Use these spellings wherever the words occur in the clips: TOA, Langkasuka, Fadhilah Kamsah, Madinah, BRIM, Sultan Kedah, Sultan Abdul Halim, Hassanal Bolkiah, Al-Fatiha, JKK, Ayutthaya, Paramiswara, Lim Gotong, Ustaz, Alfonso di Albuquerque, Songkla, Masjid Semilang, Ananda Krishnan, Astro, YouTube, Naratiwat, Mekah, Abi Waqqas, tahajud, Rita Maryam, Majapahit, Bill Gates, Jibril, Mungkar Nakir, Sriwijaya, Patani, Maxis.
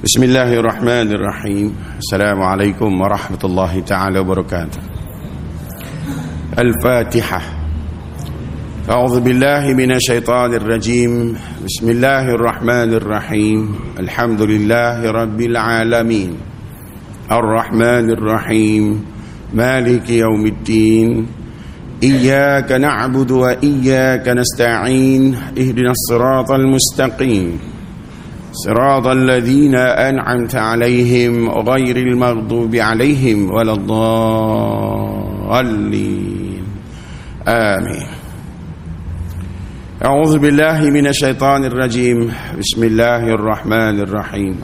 Bismillahirrahmanirrahim. Assalamualaikum warahmatullahi ta'ala wabarakatuh. Al-Fatiha. A'udzu billahi minasy syaithanir rajim. Bismillahirrahmanirrahim. Alhamdulillahirabbil alamin. Arrahmanirrahim. Maliki yaumiddin. Iyyaka na'budu wa iyyaka nasta'in. Ihdinas siratal mustaqim. صراط الذين أنعمت عليهم غير المغضوب عليهم ولا الضالين آمين. أعوذ بالله من الشيطان الرجيم. بسم الله الرحمن الرحيم.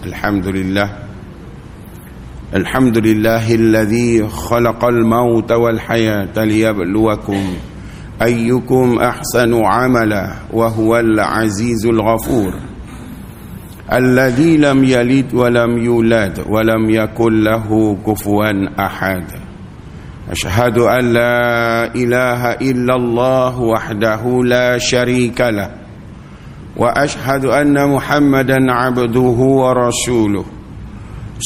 الحمد لله الذي خلق الموت والحياة ليبلوكم أيكم أحسن عملا وهو العزيز الغفور الذي لم يلد ولم يولد ولم يكن له كفوا أحد أشهد أن لا إله إلا الله وحده لا شريك له وأشهد أن محمدا عبده ورسوله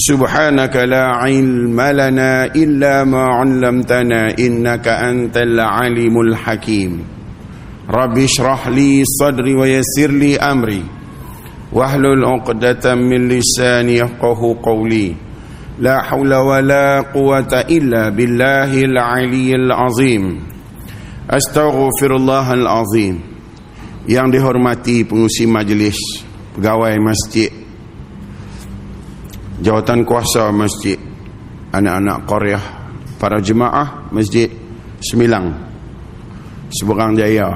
سبحانك لا علم لنا إلا ما علمتنا إنك أنت العليم الحكيم رب اشرح لي صدري ويسر لي أمري واحلل عقدة من لساني يفقهوا قولي لا حول ولا قوة إلا بالله العلي العظيم. Astaghfirullahal azim. Yang dihormati pengurusi majlis, pegawai masjid, jawatan kuasa masjid, anak-anak qaryah, para jemaah Masjid Semilang, Seberang Jaya.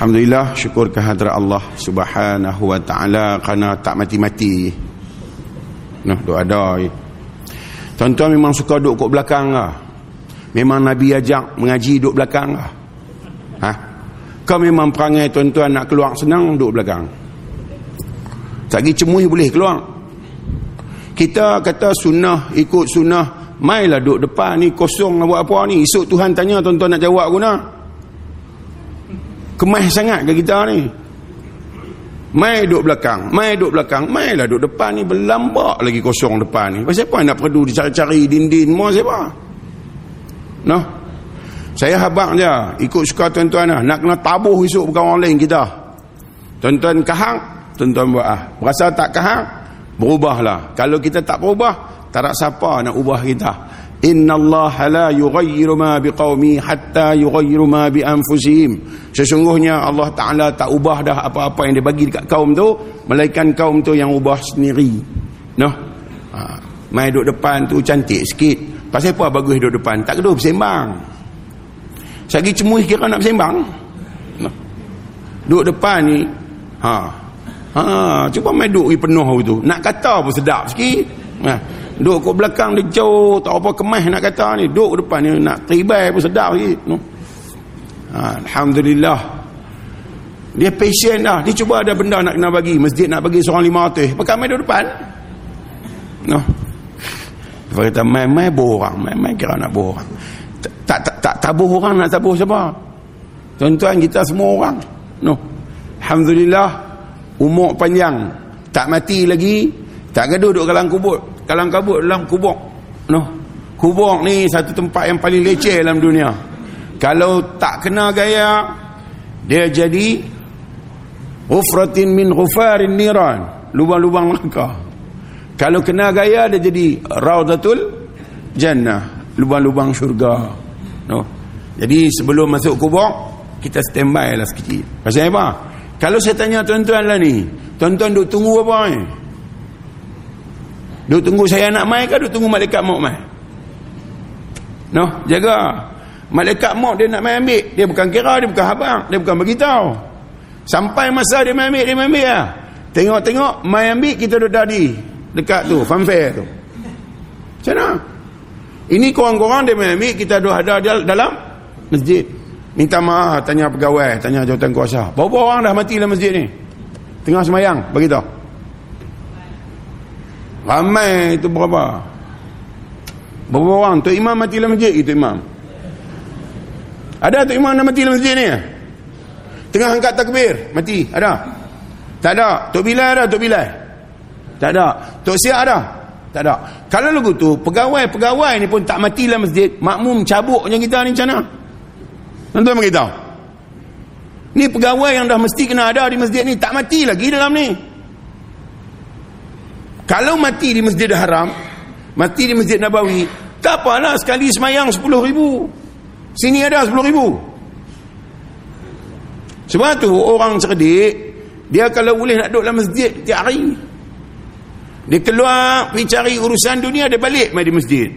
Alhamdulillah, syukur kehadrat Allah Subhanahu wa ta'ala kerana tak mati-mati. Nah, duk ada. Tuan-tuan memang suka duk kat belakang lah. Memang Nabi ajak mengaji duk belakang lah. Ha? Kau memang perangai tuan-tuan nak keluar senang duk belakang. Tak pergi cemui boleh keluar. Kita kata sunnah, ikut sunnah. Mailah duk depan ni kosong nak buat apa ni. Esok Tuhan tanya tuan-tuan nak jawab guna. Kemas sangat ke kita ni? Mai duduk belakang, mailah duduk depan ni berlambak lagi kosong depan ni. Pasal apa nak perlu dicari-cari dinding mau siapa? Noh. Saya habaq je, ikut suka tuan-tuan lah. Nak kena tabuh esok bukan orang lain kita. Tuan-tuan kahang, tuan-tuan buat ah. Berasa tak kahang, berubahlah. Kalau kita tak berubah, tak ada siapa nak ubah kita. Innallaha la yughayyiru ma biqaumi hatta yughayyiru ma bi anfusihim. Sesungguhnya Allah Taala tak ubah dah apa-apa yang dia bagi dekat kaum tu, melainkan kaum tu yang ubah sendiri. Noh. Ha, mai duduk depan tu cantik sikit. Pasal apa bagus duduk depan? Tak kena bersembang. Satgi cemui kira nak bersembang. Noh. Duduk depan ni cuba mai duduk penuh tu. Nak kata pun sedap sikit. Nah. Duduk kat belakang dia jauh, tak apa kemas nak kata ni. Duduk depan ni nak teribai pun sedap lagi. Alhamdulillah. Dia patient dah. Dia cuba ada benda nak kena bagi. Masjid nak bagi seorang 500. Pakai main duduk depan. No. Dia kata main-main boh orang. Main-main kira nak boh orang. Tak tabuh orang nak tabuh siapa? Tuan-tuan kita semua orang. No. Alhamdulillah. Umur panjang. Tak mati lagi. Tak gaduh duduk kalang kubur. Kalang kabut dalam kubur. No. Kubur ni satu tempat yang paling leceh dalam dunia. Kalau tak kena gaya, dia jadi ghufratin min ghufarin niran, lubang-lubang neraka. Kalau kena gaya, dia jadi raudatul jannah, lubang-lubang syurga. No. Jadi sebelum masuk kubur, kita stand by lah sekejap. Pasal apa? Kalau saya tanya tuan-tuan lah ni, tuan-tuan duk tunggu apa ni? Duk tunggu saya nak mai ke duk tunggu malaikat maut mai? Noh, jaga. Malaikat maut dia nak mai ambil, dia bukan kira, dia bukan habaq, dia bukan beritahu. Sampai masa dia mai ambil, lah. Tengok-tengok mai ambil kita duk tadi dekat tu, fanfare tu. Macam mana? Ini korang-korang dia mai ambil, kita duk ada dalam masjid. Minta maaf, tanya pegawai, tanya jawatan kuasa. Berapa orang dah mati dalam masjid ni? Tengah semayang, beritahu. Ramai itu berapa? Berapa orang? Tok Imam mati dalam masjid itu Imam. Ada Tok Imam yang mati dalam masjid ni? Tengah angkat takbir, mati. Ada? Tak ada. Tok Bilal ada? Tok Bilal tak ada. Tok Siak ada? Tak ada. Kalau lagu tu pegawai-pegawai ni pun tak matilah masjid, makmum cabuknya kita ni macam mana? Tuan-tuan beritahu ni pegawai yang dah mesti kena ada di masjid ni tak mati lagi dalam ni. Kalau mati di Masjid Haram, mati di Masjid Nabawi, tak apalah, sekali semayang 10,000, sini ada 10,000. Sebab tu orang cerdik, dia kalau boleh nak duduk dalam masjid tiap hari. Dia keluar pergi cari urusan dunia, dia balik mai di masjid.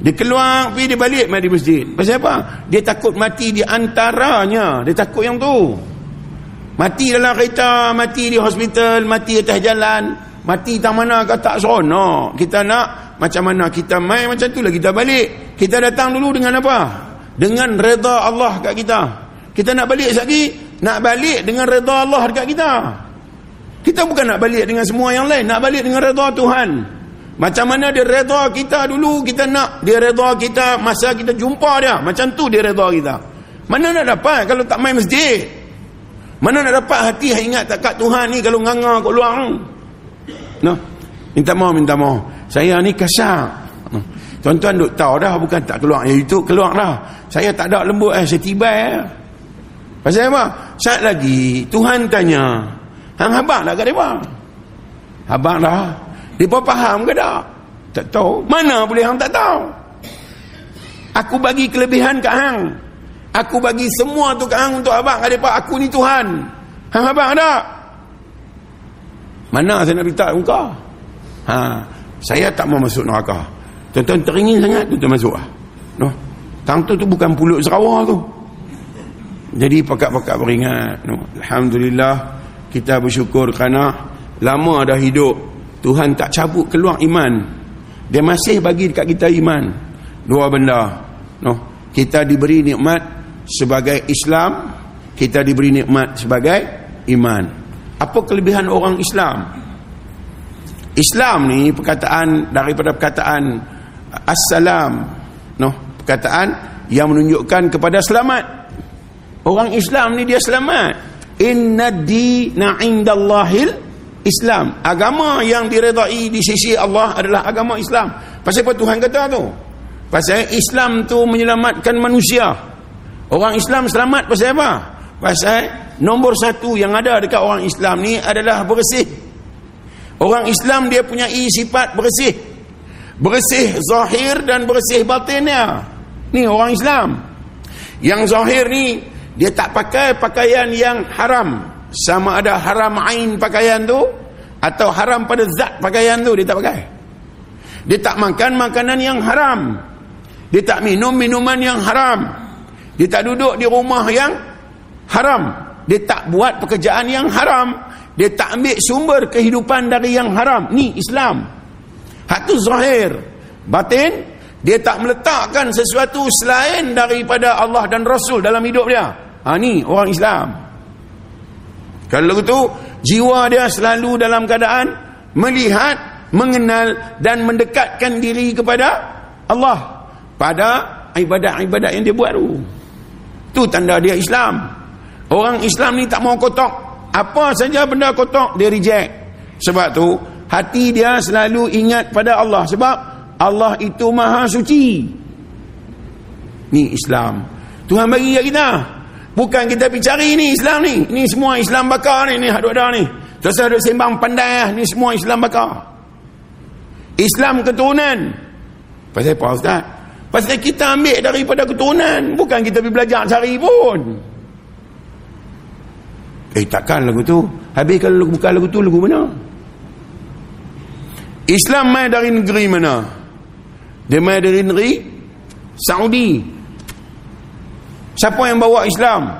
Dia keluar pergi, dia balik mai di masjid. Pasal apa? Dia takut mati di antaranya. Dia takut yang tu. Mati dalam kereta, mati di hospital, mati atas jalan, mati tak mana ke tak seronok. Kita nak macam mana kita mai macam tu lah kita balik. Kita datang dulu dengan apa? Dengan reda Allah kat kita. Kita nak balik sekali, nak balik dengan reda Allah dekat kita. Kita bukan nak balik dengan semua yang lain, nak balik dengan reda Tuhan. Macam mana dia reda kita dulu, kita nak dia reda kita masa kita jumpa dia, macam tu dia reda kita. Mana nak dapat kalau tak main masjid? Mana nak dapat hati ingat dekat Tuhan ni kalau nganga kat luar ni? Nah, minta maaf. Saya ni kasar. Tuan-tuan duk tahu dah, bukan tak keluar YouTube, keluar dah. Saya tak ada lembut saya tibai. Pasal apa? Saat lagi Tuhan tanya, hang habaq dah kat depa? Habaq dah. Depa faham ke tak? Tak tahu. Mana boleh hang tak tahu? Aku bagi kelebihan kat hang. Aku bagi semua tu kat hang untuk habaq kat depa. Aku ni Tuhan. Hang habaq tak? Mana saya nak minta muka? Saya tak mau masuk neraka. Tuan-tuan teringin sangat tuan-tuan masuk ah. Noh. Tang tu bukan pulut Sarawak tu. Jadi pakak-pakak beringat. No. Alhamdulillah kita bersyukur kerana lama dah hidup Tuhan tak cabut keluar iman. Dia masih bagi dekat kita iman. Dua benda. No. Kita diberi nikmat sebagai Islam, kita diberi nikmat sebagai iman. Apa kelebihan orang Islam? Islam ni perkataan daripada perkataan assalam. No, perkataan yang menunjukkan kepada selamat. Orang Islam ni dia selamat. Inna dina indallahil Islam. Agama yang diredai di sisi Allah adalah agama Islam. Pasal apa Tuhan kata tu? Pasal Islam tu menyelamatkan manusia. Orang Islam selamat pasal apa? Pasal nombor satu yang ada dekat orang Islam ni adalah bersih. Orang Islam dia punya sifat bersih. Bersih zahir dan bersih batinnya. Ni orang Islam. Yang zahir ni dia tak pakai pakaian yang haram, sama ada haram ain pakaian tu atau haram pada zat pakaian tu, dia tak pakai. Dia tak makan makanan yang haram, dia tak minum minuman yang haram, dia tak duduk di rumah yang haram, dia tak buat pekerjaan yang haram, dia tak ambil sumber kehidupan dari yang haram. Ni Islam. Hak tu zahir. Batin dia tak meletakkan sesuatu selain daripada Allah dan Rasul dalam hidup dia. Ni orang Islam. Kalau begitu jiwa dia selalu dalam keadaan melihat, mengenal dan mendekatkan diri kepada Allah pada ibadat-ibadat yang dia buat tu. Tu tanda dia Islam. Orang Islam ni tak mau kotak. Apa saja benda kotak dia reject. Sebab tu hati dia selalu ingat pada Allah, sebab Allah itu maha suci. Ni Islam. Tuhan bagi kita. Bukan kita pergi cari ni Islam ni. Ni semua Islam bakar ni. Ni hadut dah ni. Terus hadut sembang pandai. Ni semua Islam bakar. Islam keturunan. Pasal apa Ustaz? Pasal kita ambil daripada keturunan. Bukan kita pergi belajar cari pun. Takkan lagu tu. Habis kalau bukan lagu tu, lagu mana? Islam mai dari negeri mana? Dia mai dari negeri Saudi. Siapa yang bawa Islam?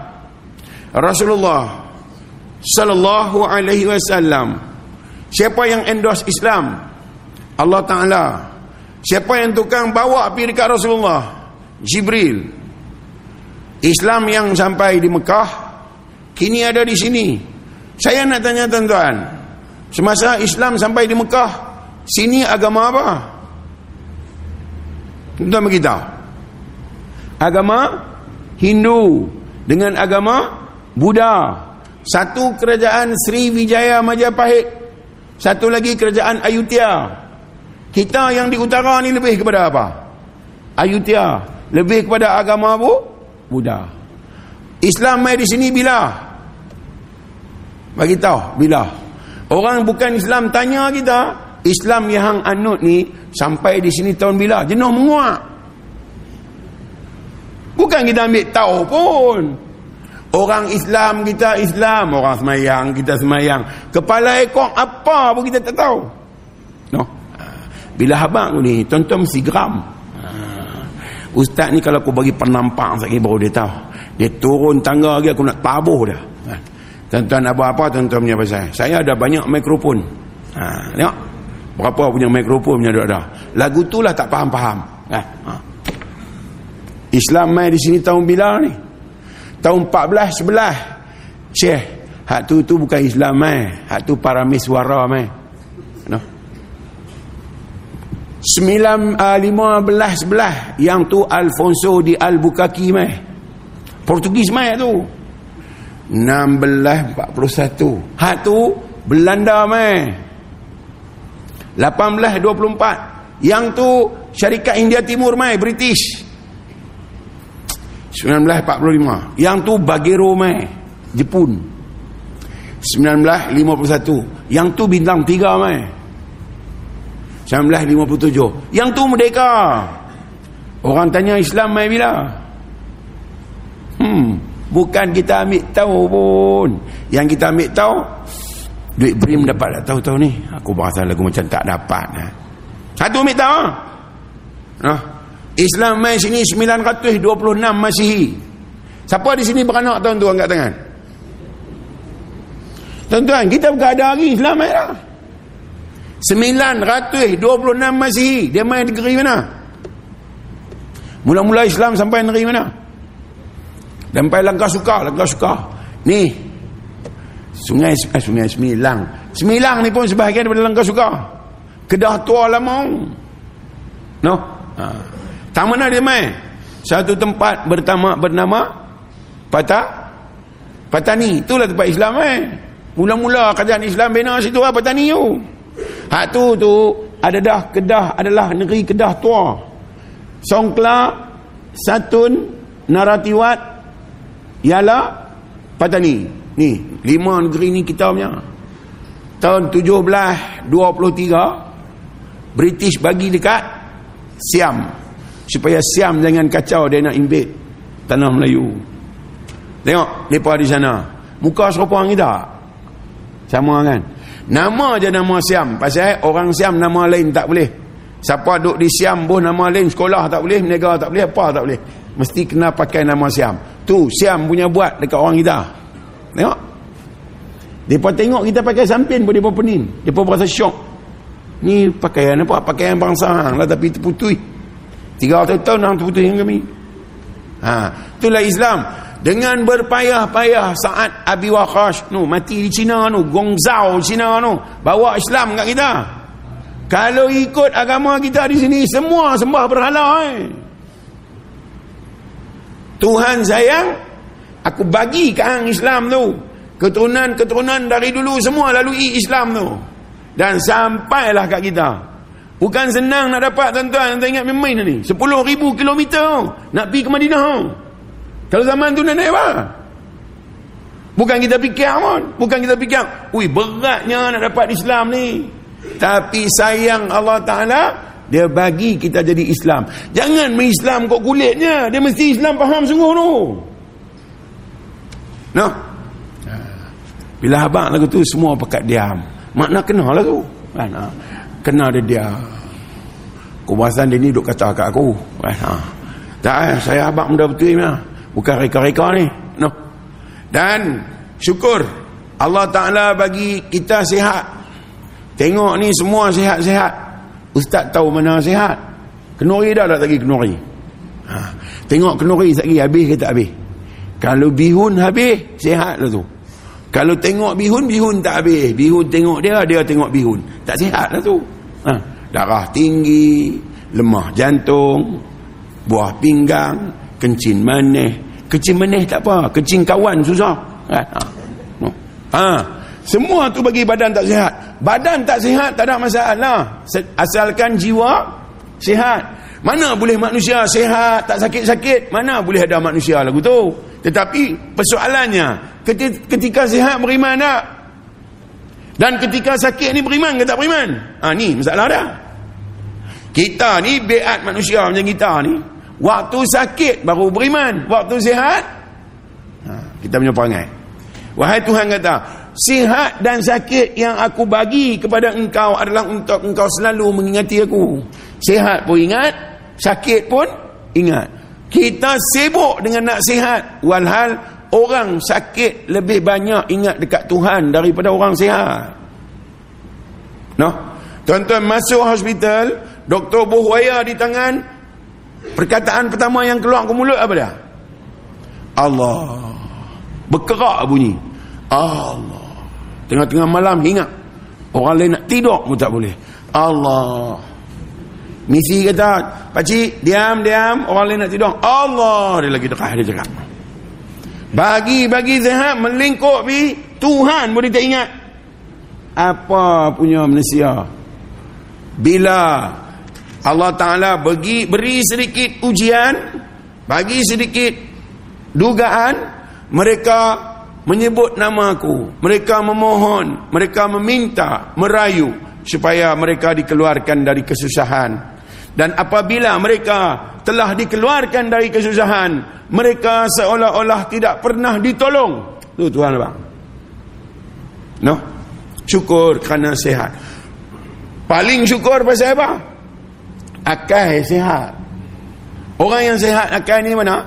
Rasulullah sallallahu alaihi wasallam. Siapa yang endorse Islam? Allah Taala. Siapa yang tukang bawa pergi dekat Rasulullah? Jibril. Islam yang sampai di Mekah kini ada di sini. Saya nak tanya tuan-tuan, semasa Islam sampai di Mekah sini agama apa? Tuan beritahu. Agama Hindu dengan agama Buddha. Satu kerajaan Sriwijaya Majapahit, satu lagi kerajaan Ayutthaya. Kita yang di utara ni lebih kepada apa? Ayutthaya. Lebih kepada agama Buddha. Islam mai di sini bila? Bagi tahu bila. Orang bukan Islam tanya kita, Islam yang hang anut ni sampai di sini tahun bila? Jenuh menguak. Bukan kita ambil tahu pun. Orang Islam, kita Islam. Orang semayang, kita semayang. Kepala ekor apa pun kita tak tahu. No. Bila habang ni, tuan-tuan mesti geram. Ustaz ni kalau aku bagi penampak sekali baru dia tahu. Dia turun tangga lagi aku nak tabuh dah. Tuan-tuan apa-apa tuan-tuan punya pasal. Saya ada banyak mikrofon. Tengok. Berapa punya mikrofon punya dah. Lagu tu lah tak faham-faham. Islam mai di sini tahun bila ni? Tahun 1411 Syekh. Hak tu bukan Islam mai. Hak tu Paramiswara mai. No. 1511 yang tu Alfonso di Albuquerque mai. Portugis mai tu. 1641. Hak tu Belanda mai. 1824 yang tu Syarikat India Timur mai, British. 1945 yang tu Bagero mai, Jepun. 1951 yang tu Bintang 3 mai. 1957 yang tu Merdeka. Orang tanya Islam mai bila? Bukan kita ambil tahu pun. Yang kita ambil tahu duit BRIM dapat tak tahu-tahu ni. Aku berasa lagu macam tak dapat. Satu ambil tahu. Islam mai sini 926 Masihi. Siapa di sini beranak tahun tu angkat tangan? Tuan-tuan, kita bukan ada hari Islam mai dah. 926 Masihi. Dia mai negeri mana? Mula-mula Islam sampai negeri mana? Sampai Langkasuka. Ni Sungai Semilang. Semilang ni pun sebahagian daripada Langkasuka. Kedah tua lama. No. Mana dia mai? Satu tempat bernama Patani. Itulah tempat Islam mai. Mula-mula kerajaan Islam bina situ lah Patani tu. Hak tu ada dah Kedah adalah negeri Kedah tua. Songkla, Satun, Naratiwat, Yala, Patani. Ni, 5 negeri ni kita punya. Tahun 1723 British bagi dekat Siam. Supaya Siam jangan kacau dia nak invade tanah Melayu. Tengok mereka di sana. Muka serupa orang kita. Sama kan? Nama je nama Siam. Pasal orang Siam nama lain tak boleh. Siapa duduk di Siam pun nama lain. Sekolah tak boleh, meniaga tak boleh, apa tak boleh. Mesti kena pakai nama Siam. Tu Siam punya buat dekat orang kita. Tengok. Mereka tengok kita pakai sampin pun mereka pening. Mereka berasa syok. Ni pakaian apa? Pakaian bangsa hang lah tapi terputui. 300 tahun orang terputus dengan kami. Itulah Islam. Dengan berpayah-payah saat Abi Waqqas tu mati di China tu, Gongzhou China tu bawa Islam kat kita. Kalau ikut agama kita di sini semua sembah berhala. Tuhan sayang, aku bagi kat hang Islam tu. Keturunan-keturunan dari dulu semua lalui Islam tu. Dan sampailah kat kita. Bukan senang nak dapat tuan-tuan. Tuan ingat main ni 10,000 kilometer nak pergi ke Madinah. Kalau zaman tu nak naik apa? Bukan kita fikir pun. Bukan kita fikir beratnya nak dapat Islam ni. Tapi sayang Allah Ta'ala, dia bagi kita jadi Islam. Jangan mengislam kot kulitnya. Dia mesti Islam faham sungguh tu. No. Bila habang lagu tu semua pekat diam. Makna kenal lah tu kan? Kena dia. Kubasan dia ni duk kata kat aku. Tak, saya abang benda betul ni. Bukan reka-reka ni. No. Dan syukur Allah Ta'ala bagi kita sihat. Tengok ni semua sihat-sihat. Ustaz tahu mana sihat. Kenuri dah tak lagi kenuri. Tengok kenuri lagi habis ke tak habis. Kalau bihun habis, sihat lah tu. Kalau tengok bihun tak habis. Bihun tengok dia tengok bihun. Tak sihat lah tu. Darah tinggi, lemah jantung, buah pinggang, kencing manis. Kencing manis tak apa, kencing kawan susah. Semua tu bagi badan tak sihat. Badan tak sihat tak ada masalah, asalkan jiwa sihat. Mana boleh manusia sihat tak sakit-sakit? Mana boleh ada manusia lagu tu? Tetapi persoalannya, ketika sihat beriman tak? Dan ketika sakit ni beriman ke tak beriman? Ni masalah dah. Kita ni beat manusia macam kita ni, waktu sakit baru beriman, waktu sihat kita punya perangai. Wahai Tuhan kata, sihat dan sakit yang aku bagi kepada engkau adalah untuk engkau selalu mengingati aku. Sihat pun ingat, sakit pun ingat. Kita sibuk dengan nak sihat, walhal orang sakit lebih banyak ingat dekat Tuhan daripada orang sihat. No? Tuan-tuan masuk hospital, doktor buh waya di tangan, perkataan pertama yang keluar ke mulut apa dah? Allah. Berkerak bunyi Allah. Tengah-tengah malam ingat, orang lain nak tidur pun tak boleh. Allah. Misi kata, pakcik diam-diam, orang lain nak tidur. Allah. Dia lagi dekat, dia cakap bagi sihat melingkup bi Tuhan boleh tak ingat. Apa punya manusia bila Allah Ta'ala beri sedikit ujian, bagi sedikit dugaan, mereka menyebut nama aku, mereka memohon, mereka meminta, merayu supaya mereka dikeluarkan dari kesusahan. Dan apabila mereka telah dikeluarkan dari kesusahan, mereka seolah-olah tidak pernah ditolong. Tu Tuhan abang. No? Syukur kerana sihat. Paling syukur pasal apa? Akal sihat. Orang yang sihat akal ni mana?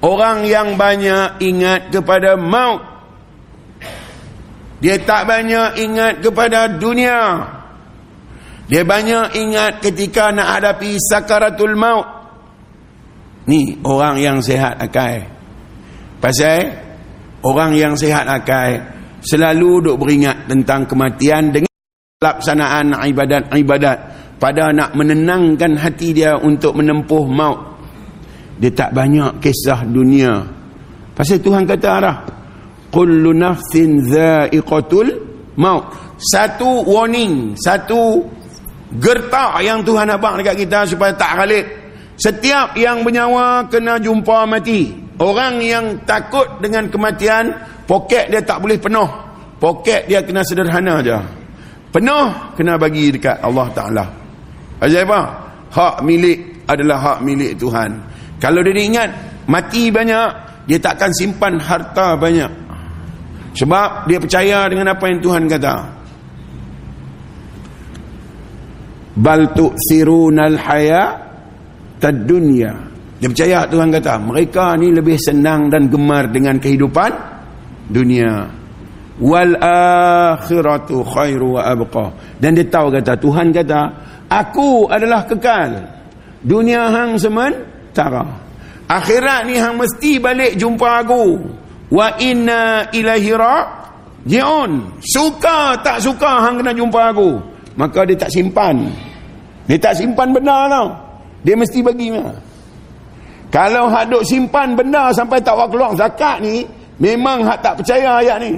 Orang yang banyak ingat kepada maut. Dia tak banyak ingat kepada dunia. Dia banyak ingat ketika nak hadapi sakaratul maut. Ni orang yang sihat akal. Pasal orang yang sihat akal selalu duk beringat tentang kematian dengan pelaksanaan ibadat-ibadat pada nak menenangkan hati dia untuk menempuh maut. Dia tak banyak kisah dunia. Pasal Tuhan kata arah, kullu nafsin dha'iqatul maut. Satu warning, satu gertak yang Tuhan abang dekat kita supaya tak khalid. Setiap yang bernyawa kena jumpa mati. Orang yang takut dengan kematian, poket dia tak boleh penuh. Poket dia kena sederhana je. Penuh kena bagi dekat Allah Ta'ala. Pasal apa? Hak milik adalah hak milik Tuhan. Kalau dia ingat mati banyak, dia takkan simpan harta banyak. Sebab dia percaya dengan apa yang Tuhan kata. Bal tu'sirunal hayatad dunya. Dia percaya Tuhan kata, mereka ni lebih senang dan gemar dengan kehidupan dunia. Wal akhiratu khairu wa abqa. Dan dia tahu kata, Tuhan kata, aku adalah kekal. Dunia hang semen tara. Akhirat ni hang mesti balik jumpa aku. Wa inna ilaihi raji'un. Suka tak suka hang kena jumpa aku. Maka dia tak simpan. Dia tak simpan benda tau. Dia mesti bagi. Kalau hak duk simpan benda sampai tak buat keluar zakat ni, memang hak tak percaya ayat ni.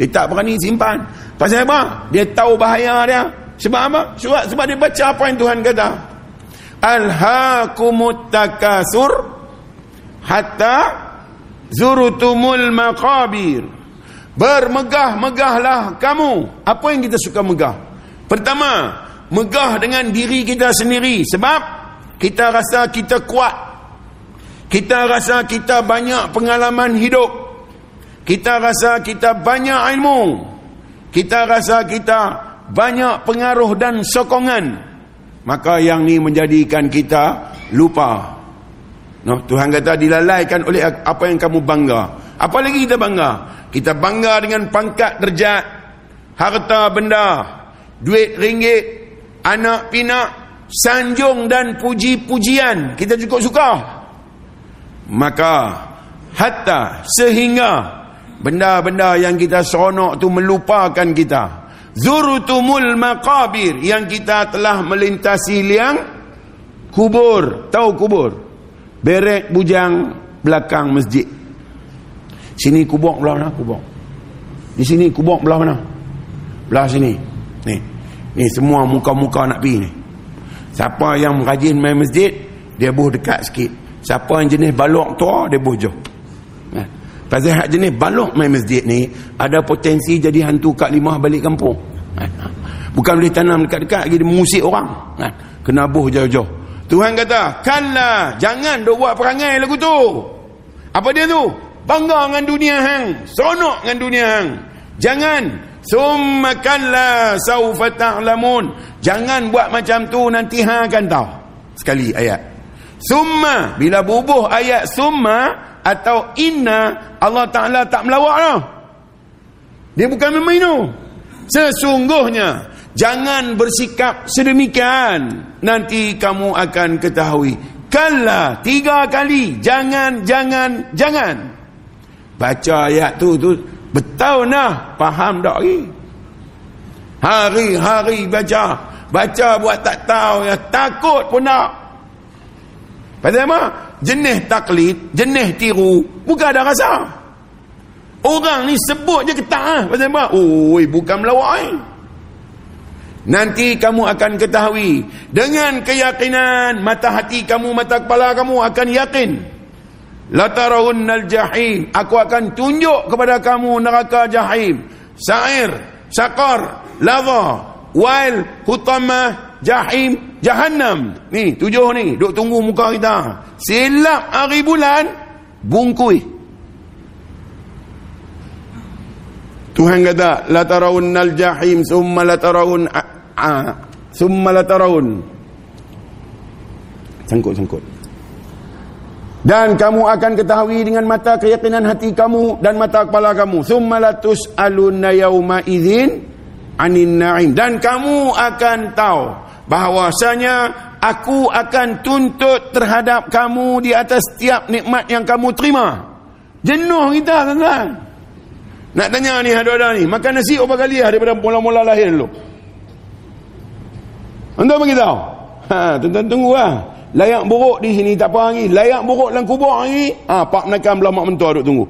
Dia tak berani simpan. Pasal apa? Dia tahu bahaya dia. Sebab apa? Sebab dia baca apa yang Tuhan kata. Alhaakumut takasur hatta zurutumul maqabir. Bermegah-megahlah kamu. Apa yang kita suka megah? Pertama, megah dengan diri kita sendiri. Sebab kita rasa kita kuat. Kita rasa kita banyak pengalaman hidup. Kita rasa kita banyak ilmu. Kita rasa kita banyak pengaruh dan sokongan. Maka yang ni menjadikan kita lupa. No, Tuhan kata dilalaikan oleh apa yang kamu bangga. Apa lagi kita bangga? Kita bangga dengan pangkat derjat, harta benda, duit ringgit, anak pinak, sanjung dan puji-pujian. Kita cukup suka. Maka hatta sehingga benda-benda yang kita seronok tu melupakan kita. Zurutumul maqabir, yang kita telah melintasi liang kubur. Tahu kubur? Berek bujang belakang masjid. Sini kubur, belah kubur. Di sini kubur belah mana? Belah sini. Ni. Ni semua muka-muka nak pergi ni. Siapa yang rajin main masjid, dia buh dekat sikit. Siapa yang jenis balok tua, dia buh jauh. Ha. Pasal hak jenis balok main masjid ni, ada potensi jadi hantu Kak Limah balik kampung. Ha. Bukan boleh tanam dekat-dekat, dia mengusik orang. Ha. Kena buh jauh-jauh. Tuhan kata, "Kanlah, jangan dok buat perangai lagu tu." Apa dia tu? Bangga dengan dunia hang, seronok dengan dunia hang. Jangan, summa kalla sawfa ta'lamun. Jangan buat macam tu, nanti hang akan tahu. Sekali ayat. Summa, bila bubuh ayat summa atau inna, Allah Taala tak melawak dah. Dia bukan main-main tu. Sesungguhnya, jangan bersikap sedemikian, nanti kamu akan ketahui. Kalla, tiga kali, jangan. Baca ayat tu betul nak faham tak lagi. Hari-hari baca buat tak tahu, ya, takut pun nak. Pasal apa? Jenis taklid, jenis tiru, bukan ada rasa. Orang ni sebut je ketak ah. Pasal apa? Oi, bukan melawak ai. Nanti kamu akan ketahui dengan keyakinan, mata hati kamu, mata kepala kamu akan yakin. La tarawunnal jahim, aku akan tunjuk kepada kamu neraka jahim. Sa'ir, saqar, lava, wail, hutamah, jahim, jahannam. Ni tujuh ni duk tunggu muka kita. Silap hari bulan bungkui. Tuhan kata la tarawunnal jahim summa la tarawun summa la tarawun. Sangkut. Dan kamu akan ketahui dengan mata keyakinan hati kamu dan mata kepala kamu. Summa la tus'aluna yauma idzin 'anin na'im. Dan kamu akan tahu bahawasanya aku akan tuntut terhadap kamu di atas setiap nikmat yang kamu terima. Jenuh kita tuan-tuan. Nak tanya ni ada ni, makan nasi berapa kali lah daripada mula-mula lahir dulu? Tuan-tuan bagi tahu. Ha, tuan-tuan tunggulah. Layak buruk di sini tak apa lagi. Layak buruk dalam kubur lagi. Ah, pak menakan belah mak mentua duk tunggu.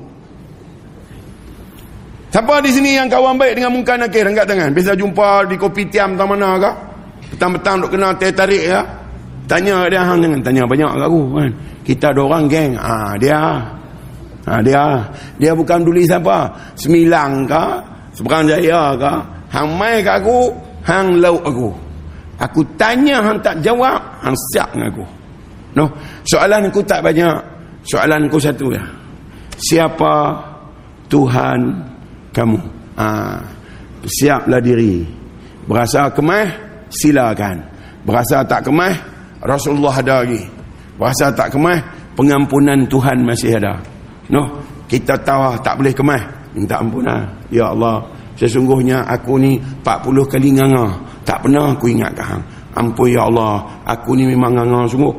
Siapa di sini yang kawan baik dengan mungkar nakir, angkat tangan. Biasa jumpa di kopi tiam tak mana ke? Petang-petang duk kena teh tarik ke? Tanya dia hang, jangan tanya banyak kat aku kan. Kita ada orang geng. Ah, dia bukan peduli siapa. Semilang ke, Seberang Jaya ke, hang mai kat aku, hang lauk aku. Aku tanya hang tak jawab, hang siap dengan aku. No, soalan aku tak banyak. Soalan aku satu ya. Siapa Tuhan kamu? Ah, siaplah diri. Berasa kemah, silakan. Berasa tak kemah, Rasulullah ada lagi. Berasa tak kemah, pengampunan Tuhan masih ada. No, kita tahu tak boleh kemah, minta ampunlah. Ya Allah, sesungguhnya aku ni 40 kali nganga. Tak pernah aku ingat kat hang. Ampun ya Allah, aku ni memang nganga sungguh.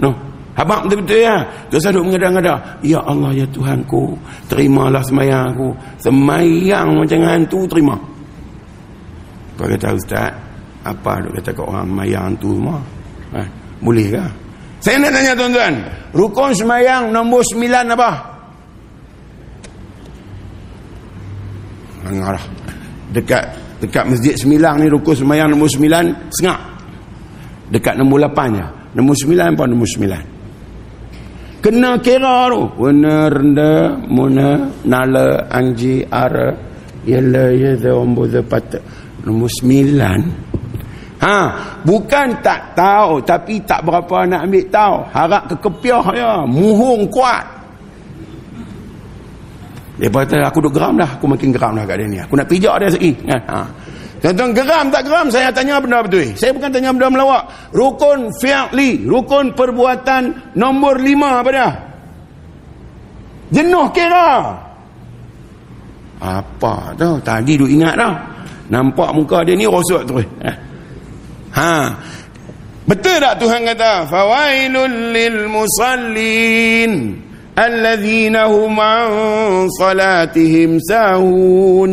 No. Habaq betul-betul ya. Dosa duk mengada-ngada. Ya Allah ya Tuhanku, terimalah sembahyang aku. Sembahyang macam hantu terima. Kau kata ustaz, apa duk kata kat orang sembahyang hantu semua? Ha, boleh ke? Saya nak tanya tuan-tuan, rukun sembahyang nombor 9 apa? Ngarah. Dekat Masjid Semilang ni rukun sembahyang nombor 9 sengak. Dekat nombor 8 je. Nombor 9 apa nombor 9? Kena kira tu. Wena renda muna nala anji ara yala yada omboza pata. Nombor 9. Ha, bukan tak tahu tapi tak berapa nak ambil tahu. Harap kekepiah je, muhung kuat. Dia kata, aku duk geram dah. Aku makin geram dah kat dia ni. Aku nak pijak dia sekali. Ha. Tuan-tuan, geram tak geram? Saya tanya benda betul. Saya bukan tanya benda melawak. Rukun fi'li, rukun perbuatan nombor 5 apa dah? Jenuh kira. Apa tu? Tadi duk ingat dah. Nampak muka dia ni rosot terus. Ha. Betul tak Tuhan kata? Fawailul lil musallin. الذين هم عن صلاتهم ساهون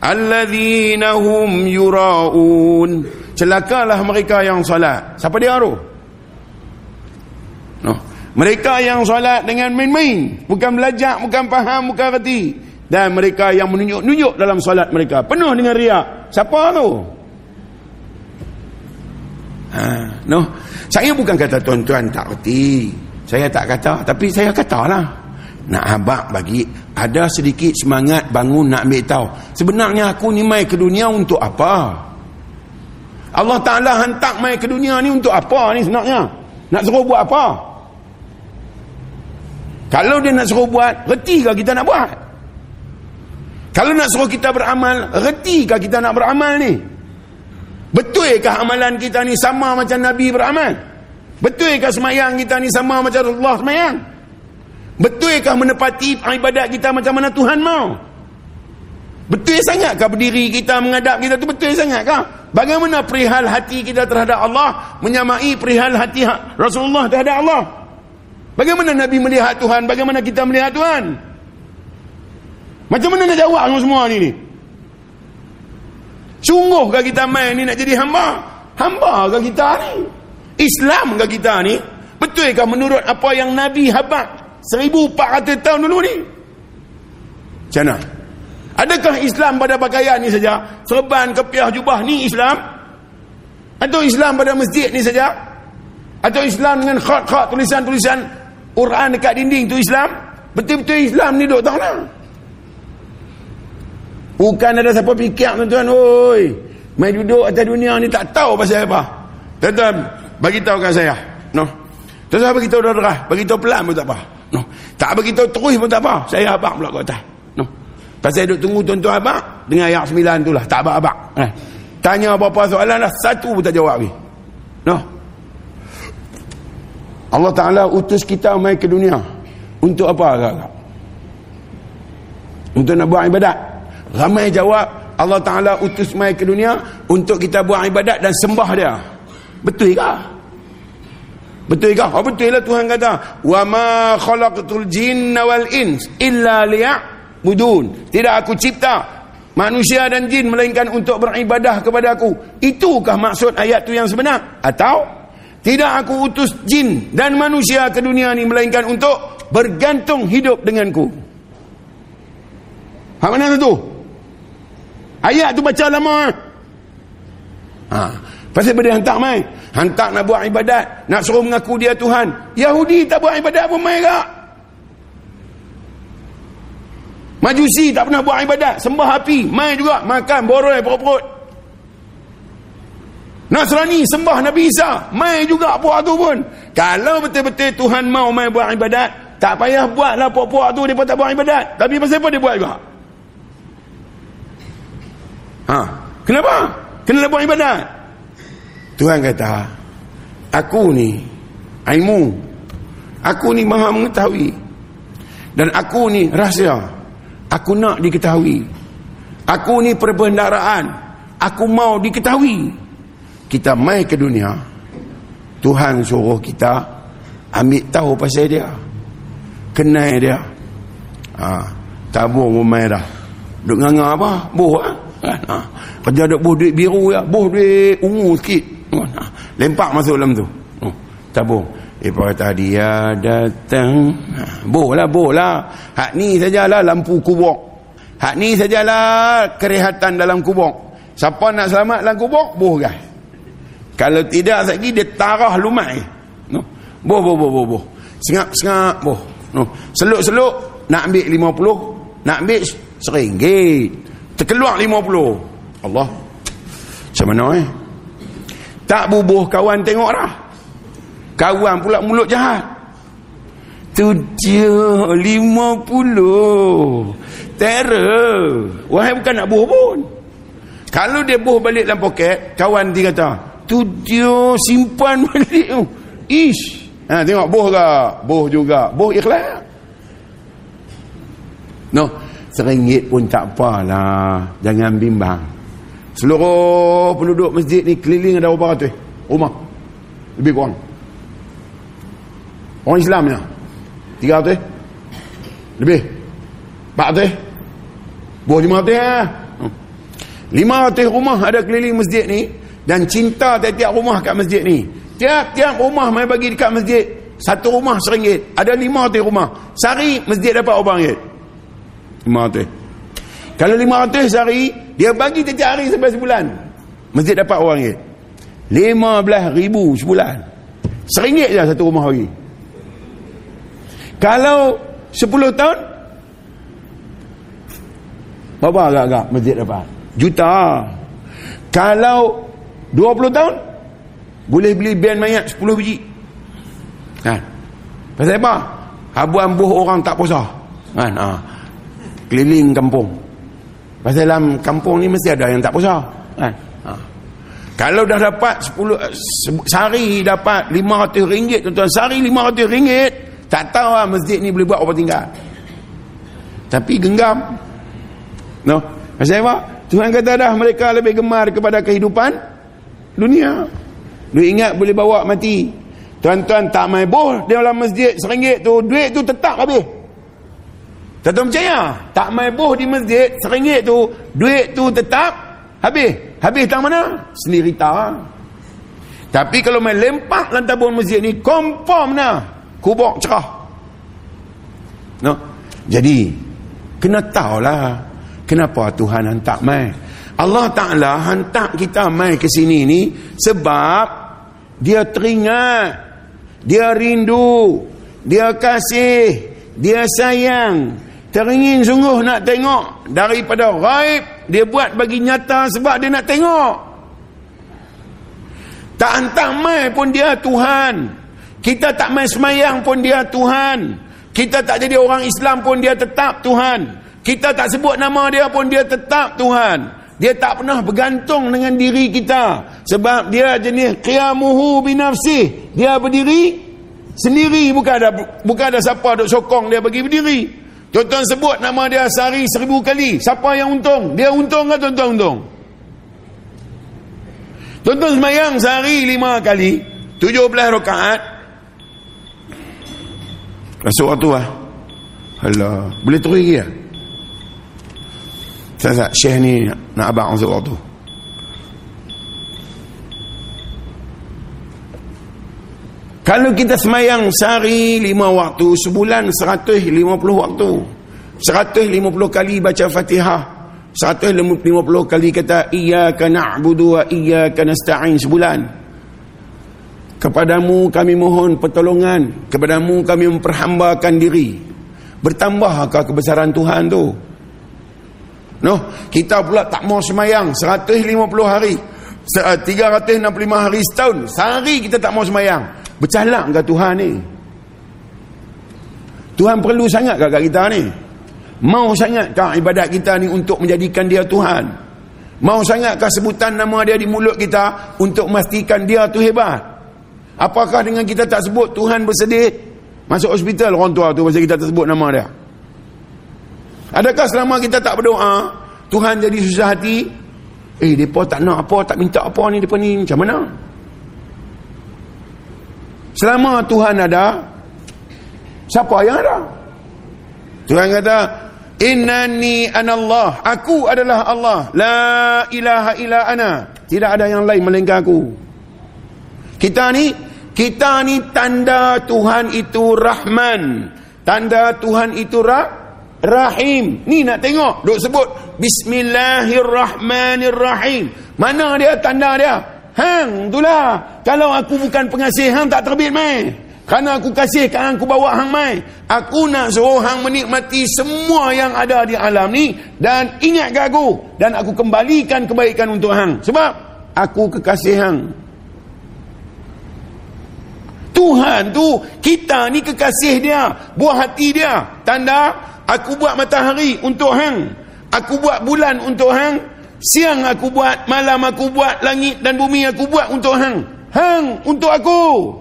الذين هم يراؤون. Celakalah mereka yang solat. Siapa dia tu? No. Mereka yang solat dengan main-main, bukan belajar, bukan faham, bukan reti. Dan mereka yang menunjuk-nunjuk dalam solat mereka, penuh dengan riak. Siapa tu? No. Saya bukan kata tuan-tuan tak reti. Saya tak kata. Tapi saya katalah, nak habak bagi ada sedikit semangat bangun nak ambil tahu. Sebenarnya aku ni mai ke dunia untuk apa? Allah Ta'ala hantar mai ke dunia ni untuk apa ni sebenarnya? Nak suruh buat apa? Kalau dia nak suruh buat, retikah kita nak buat? Kalau nak suruh kita beramal, retikah kita nak beramal ni? Betulkah amalan kita ni sama macam Nabi beramal? Betulkah semayang kita ni sama macam Allah semayang? Betulkah menepati ibadat kita macam mana Tuhan mau? Betul sangatkah berdiri kita menghadap kita tu betul sangatkah? Bagaimana perihal hati kita terhadap Allah menyamai perihal hati Rasulullah terhadap Allah? Bagaimana Nabi melihat Tuhan? Bagaimana kita melihat Tuhan? Macam mana nak jawab semua ni? Sungguhkah kita main ni nak jadi hamba? Hambakah kita ni? Islamkah kita ni? Betulkah menurut apa yang Nabi habaq 1400 tahun dulu ni? Macam mana? Adakah Islam pada pakaian ni saja? Serban, kepiah, jubah ni Islam? Atau Islam pada masjid ni saja? Atau Islam dengan khat-khat, tulisan-tulisan Quran dekat dinding tu Islam? Betul-betul Islam ni duk tahu lah. Bukan ada siapa fikir tuan-tuan, oi, mai duduk atas dunia ni tak tahu pasal apa. Tuan-tuan, bagi tahu kat saya. No. Tuan-tuan bagi tahu darah, bagi tahu pelan pun tak apa. No. Tak bagi tahu terus pun tak apa. Saya abang pula kat atas. No. Pasal duk tunggu tuan-tuan abang dengan ayat 9 tu lah, tak abang-abang. Nah. Tanya berapa soalan dah, satu pun tak jawab ni. No. Allah Taala utus kita mai ke dunia untuk apa agak-agak? Untuk nak buat ibadat. Ramai jawab Allah Ta'ala utus mai ke dunia untuk kita buat ibadat dan sembah dia. Betulkah? Betulkah? Oh, betul lah Tuhan kata, wa ma khalaqtul jinna wal ins illa liya'budun. Tidak aku cipta manusia dan jin melainkan untuk beribadah kepada aku. Itukah maksud ayat tu yang sebenar? Atau tidak aku utus jin dan manusia ke dunia ni melainkan untuk bergantung hidup denganku. Hak mana tu? Ayat tu baca lama. Pasal benda hantar mai. Hantar nak buat ibadat, nak suruh mengaku dia Tuhan. Yahudi tak buat ibadat pun mai tak. Majusi tak pernah buat ibadat, sembah api, mai juga, makan boroi perut-perut. Nasrani sembah Nabi Isa, mai juga puak tu pun. Kalau betul-betul Tuhan mau mai buat ibadat, tak payah buatlah puak-puak tu depa tak buat ibadat. Tapi pasal apa dia buat juga? Kenapa? Kena buat ibadat. Tuhan kata, aku ni ilmu, aku ni maha mengetahui, dan aku ni rahsia, aku nak diketahui, aku ni perbendaraan, aku mau diketahui. Kita mai ke dunia, Tuhan suruh kita ambil tahu pasal dia, kenal dia. Tabung rumah dah duk nganga apa? Buh lah kerja ada buh duit biru ya, buh duit ungu sikit, lempak masuk dalam tu, tabung. Tadi dia datang, boh lah hak ni sajalah lampu kubur, hak ni sajalah kerehatan dalam kubur. Siapa nak selamat dalam kubur, boh guys. Kalau tidak lagi dia tarah lumai, boh sengap boh, seluk nak ambil 50, nak ambil RM1, terkeluar 50. Allah, macam mana tak bubuh kawan tengok dah. Kawan pula mulut jahat. 7.50 terror. Wahai bukan nak buh pun, kalau dia buh balik dalam poket, kawan dia kata 7 simpan balik tu. Ish, tengok buh ke? Buh juga. Buh ikhlas. No, RM1 pun tak apalah, jangan bimbang. Seluruh penduduk masjid ni keliling ada berapa ratus rumah, lebih kurang orang Islam ni 300 lebih, 400 buah 500 500 rumah ada keliling masjid ni. Dan cinta tiap-tiap rumah kat masjid ni, tiap-tiap rumah mai bagi dekat masjid. Satu rumah RM1, ada 500 rumah. Sehari masjid dapat berapa ringgit? 500. Kalau 500 sehari, dia bagi tiap hari sampai sebulan, masjid dapat orang ringgit. 15,000 sebulan. RM1 je satu rumah bagi. Kalau 10 tahun, berapa agak-agak masjid dapat? Juta. Kalau 20 tahun, boleh beli band mayat 10 biji. Ha. Pasal apa? Abu-ambuh orang tak puasa. Kan? Ha. Keliling kampung. Pasal dalam kampung ni mesti ada yang tak puasa. Kan? Ha. Kalau dah dapat 10 sehari dapat RM500, tuan-tuan, sehari RM500, tak tahu lah masjid ni boleh buat apa tinggal. Tapi genggam. No. Pasal apa? Tuhan kata dah mereka lebih gemar kepada kehidupan dunia. Lu ingat boleh bawa mati. Tuan-tuan tak main boh di dalam masjid, RM1 tu, duit tu tetap habis. Tuan-tuan percaya? Tak main boh di masjid, RM1 tu, duit tu tetap habis. Habis tang mana? Sendiri tahu. Tapi kalau main lempak lantai bawah masjid ni, confirm dah kubur cerah. No. Jadi kena tahulah kenapa Tuhan hantar mai? Allah Ta'ala hantar kita mai ke sini ni sebab dia teringat, dia rindu, dia kasih, dia sayang. Teringin sungguh nak tengok. Daripada ghaib, dia buat bagi nyata sebab dia nak tengok. Tak hantar mai pun dia Tuhan. Kita tak mai semayang pun dia Tuhan. Kita tak jadi orang Islam pun dia tetap Tuhan. Kita tak sebut nama dia pun dia tetap Tuhan. Dia tak pernah bergantung dengan diri kita. Sebab dia jenis qiyamuhu binafsih. Dia berdiri sendiri. Bukan ada siapa duk sokong dia bagi berdiri. Tuan-tuan sebut nama dia sehari 1000 kali. Siapa yang untung? Dia untung ke tuan-tuan untung? Tuan-tuan semayang sehari 5 kali. 17 rakaat. Masuk waktu lah. Alah, boleh terus lagi lah. Saya syekh ni nak abang masuk waktu. Kalau kita semayang sehari 5 waktu, sebulan 150 waktu. 150 kali baca Fatihah, 150 kali kata iyyaka na'budu wa iyyaka nasta'in sebulan. Kepadamu kami mohon pertolongan, kepadamu kami memperhambakan diri. Bertambahkah kebesaran Tuhan tu? No, kita pula tak mau semayang 150 hari, 365 hari setahun. Sehari kita tak mau semayang. Bercalak ke Tuhan ni? Tuhan perlu sangat ke kat kita ni? Mau sangat ke ibadat kita ni untuk menjadikan dia Tuhan? Mau sangat ke sebutan nama dia di mulut kita untuk memastikan dia tu hebat? Apakah dengan kita tak sebut Tuhan bersedih? Masuk hospital orang tua tu pasal kita tak sebut nama dia. Adakah selama kita tak berdoa, Tuhan jadi susah hati? Mereka tak nak apa, tak minta apa ni, mereka ni macam mana? Selama Tuhan ada, siapa yang ada? Tuhan kata, Innani anallah, aku adalah Allah, la ilaha illa ana, tidak ada yang lain melainkan aku. Kita ni tanda Tuhan itu Rahman, tanda Tuhan itu Rahim. Ni nak tengok, duk sebut Bismillahirrahmanirrahim. Mana dia tanda dia? Hang itulah. Kalau aku bukan pengasih, hang tak terbit mai. Kerana aku kasih, kan aku bawa hang mai. Aku nak suruh hang menikmati semua yang ada di alam ni dan ingat ke aku, dan aku kembalikan kebaikan untuk hang sebab aku kekasih hang. Tuhan tu, kita ni kekasih dia, buah hati dia. Tanda aku buat matahari untuk hang, aku buat bulan untuk hang, siang aku buat, malam aku buat, langit dan bumi aku buat untuk hang. Hang untuk aku.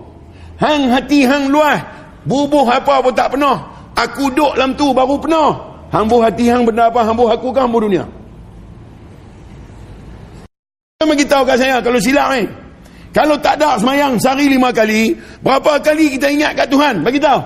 Hang hati hang luas, bubuh apa pun tak penuh. Aku duduk dalam tu baru penuh. Hang buh hati hang benda apa? Hang buh aku ke hang buh dunia? Bagi tahu kat saya kalau silap ni. Kalau tak ada semayang sehari 5 kali, berapa kali kita ingat kat Tuhan? Bagi tahu.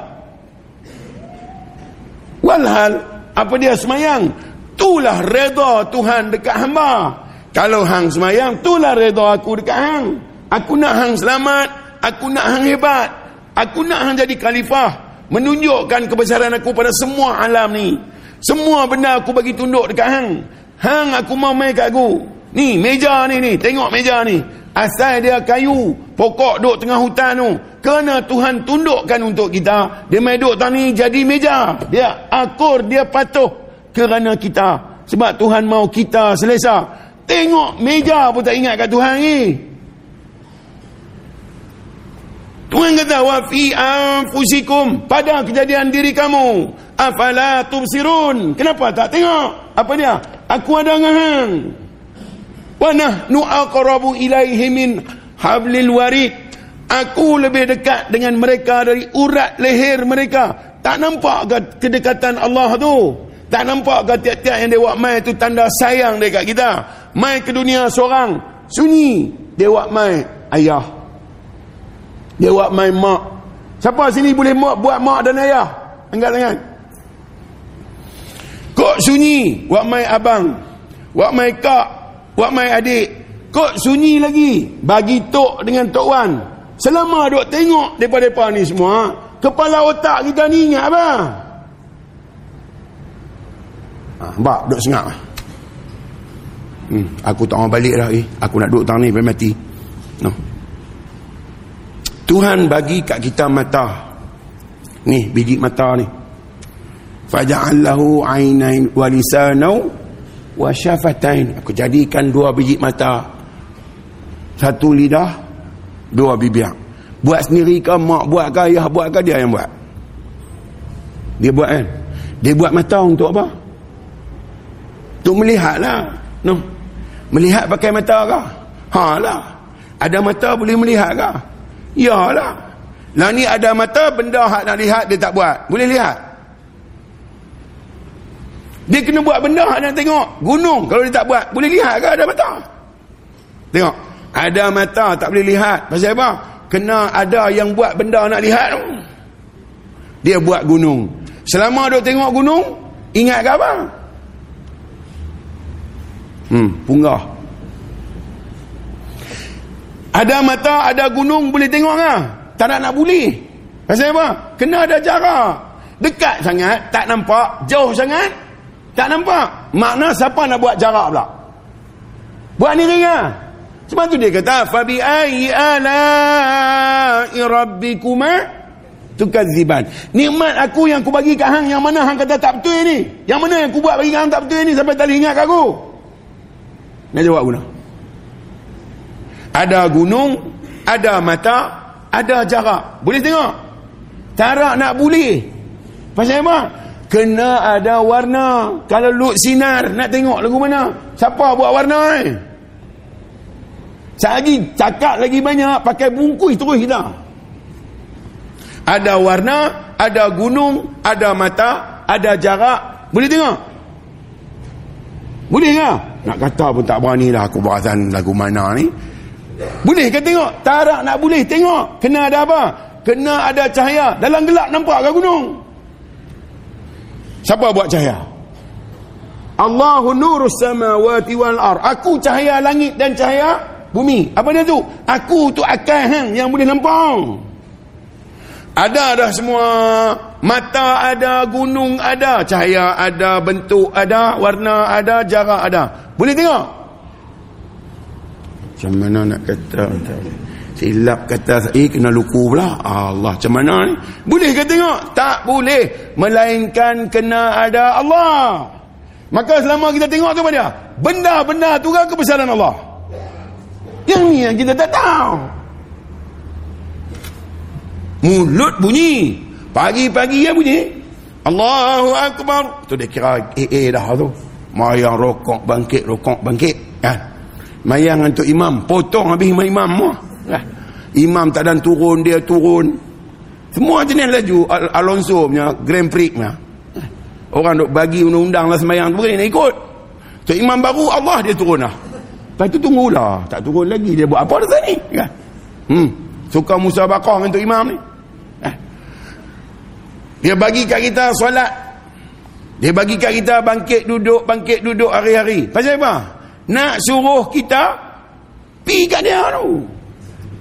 Walhal, apa dia semayang? Itulah reda Tuhan dekat hamba. Kalau hang semayang, itulah reda aku dekat hang. Aku nak hang selamat, aku nak hang hebat, aku nak hang jadi khalifah, menunjukkan kebesaran aku pada semua alam ni. Semua benda aku bagi tunduk dekat hang. Hang aku mau main kat aku. Ni meja ni ni, tengok meja ni. Asal dia kayu, pokok duk tengah hutan tu. Kena Tuhan tundukkan untuk kita. Dia main duk tani jadi meja. Dia akur, dia patuh kerana kita. Sebab Tuhan mau kita selesa. Tengok meja pun tak ingat kat Tuhan ni. Tuhan kata wa fi anfusikum, pada kejadian diri kamu, afala tubsirun, kenapa tak tengok? Apa dia? Aku ada dengan hang. Wa nahnu aqrabu ilaihi min hablil warid, aku lebih dekat dengan mereka dari urat leher mereka. Tak nampak kedekatan Allah tu? Tak nampak ke tiap-tiap yang dewa mai tu tanda sayang dekat kita? Mai ke dunia seorang, sunyi. Dewa mai ayah, dewa mai mak. Siapa sini boleh buat mak dan ayah? Angkat tangan. Kok sunyi, buat mai abang, buat mai kak, buat mai adik. Kok sunyi lagi, bagi tok dengan tok wan. Selama duk tengok depa-depa ni semua, kepala otak kita ni ingat apa? Nampak duk sengap. Aku tak mau balik dah. Aku nak duduk tangan ni sampai mati. No. Tuhan bagi kat kita mata ni, biji mata ni, faja'allahu ainain wa lisanau wa syafatain, aku jadikan dua biji mata, satu lidah, dua bibir. Buat sendiri ke mak buat ke ayah buat ke? Dia yang buat. Dia buat kan. Dia buat mata untuk apa? Untuk melihatlah. No. Melihat pakai mata ke? Ha lah. Ada mata boleh melihat ke? Yalah. Lah ni ada mata, benda hak nak lihat dia tak buat. Boleh lihat. Dia kena buat benda hak nak tengok. Gunung kalau dia tak buat, boleh lihat ke ada mata? Tengok. Ada mata tak boleh lihat. Pasal apa? Kena ada yang buat benda nak lihat tu. Dia buat gunung. Selama dia tengok gunung, ingat ke apa? Punggah. Ada mata, ada gunung, boleh tengok lah. Tak nak boleh. Pasal apa? Kena ada jarak. Dekat sangat, tak nampak. Jauh sangat, tak nampak. Makna siapa nak buat jarak pula? Buat diri lah. Sebab tu dia kata, فَبِأَيْ آلَاءِ رَبِّكُمَا تُكَذِّبَانِ. Nikmat aku yang aku bagi kat hang, yang mana hang kata tak betul ni? Yang mana yang aku buat bagi kat hang tak betul ni? Sampai tak boleh ingat kat aku. Nak jawab guna. Ada gunung, ada mata, ada jarak. Boleh tengok. Tarak nak boleh. Pasal apa? Kena ada warna. Kalau lut sinar, nak tengok lagu mana? Siapa buat warna ni? Sehari cakap lagi banyak, pakai bungkus terus kita. Ada warna, ada gunung, ada mata, ada jarak. Boleh tengok? Boleh ke? Nak kata pun tak berani lah aku bahasan lagu mana ni. Boleh ke tengok? Tarak nak boleh tengok. Kena ada apa? Kena ada cahaya. Dalam gelap nampak ke gunung? Siapa buat cahaya? Allahu nurus samawati wal ar. Aku cahaya langit dan cahaya bumi. Apa dia tu? Aku tu akal hang yang boleh nampak. Ada dah semua. Mata ada, gunung ada, cahaya ada, bentuk ada, warna ada, jarak ada. Boleh tengok? Macam mana nak kata? Silap kata saya, kena luku pula. Allah, macam mana ni? Boleh ke tengok? Tak boleh. Melainkan kena ada Allah. Maka selama kita tengok tu apa dia? Benda-benda tu kan kebesaran Allah. Yang ni yang kita tak tahu. Mulut bunyi. Pagi-pagi ya bunyi. Allahu Akbar. Tu dia kira AA dah tu. Mayang rokok bangkit, rokok bangkit. Kan? Mayang untuk imam, potong habis imam mah. Imam tak dan turun, dia turun. Semua jenis laju, Alonso punya Grand Prix punya. Orang duk bagi undang-undang lah semayang tu boleh nak ikut. So imam baru Allah dia turun lah. Lepas tu tunggulah, tak turun lagi dia buat apa dah ni? Kan? Suka musabaqah untuk imam ni. Dia bagi kat kita solat. Dia bagi kat kita bangkit duduk hari-hari. Pasal apa? Nak suruh kita pergi kat dia tu.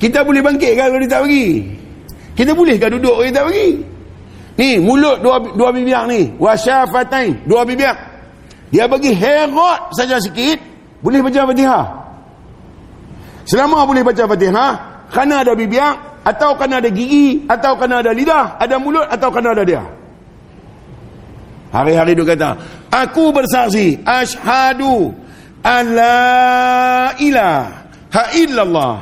Kita boleh bangkit kalau dia tak bagi? Kita boleh ke duduk kalau dia tak bagi? Ni Ni mulut dua bibir ni, wasyafatain, dua bibir. Dia bagi herot saja sikit, boleh baca Fatihah. Selama boleh baca Fatihah, kerana ada bibir atau kerana ada gigi atau kerana ada lidah, ada mulut atau kerana ada dia. Hari-hari dia kata, aku bersaksi, asyhadu alla ilaha illallah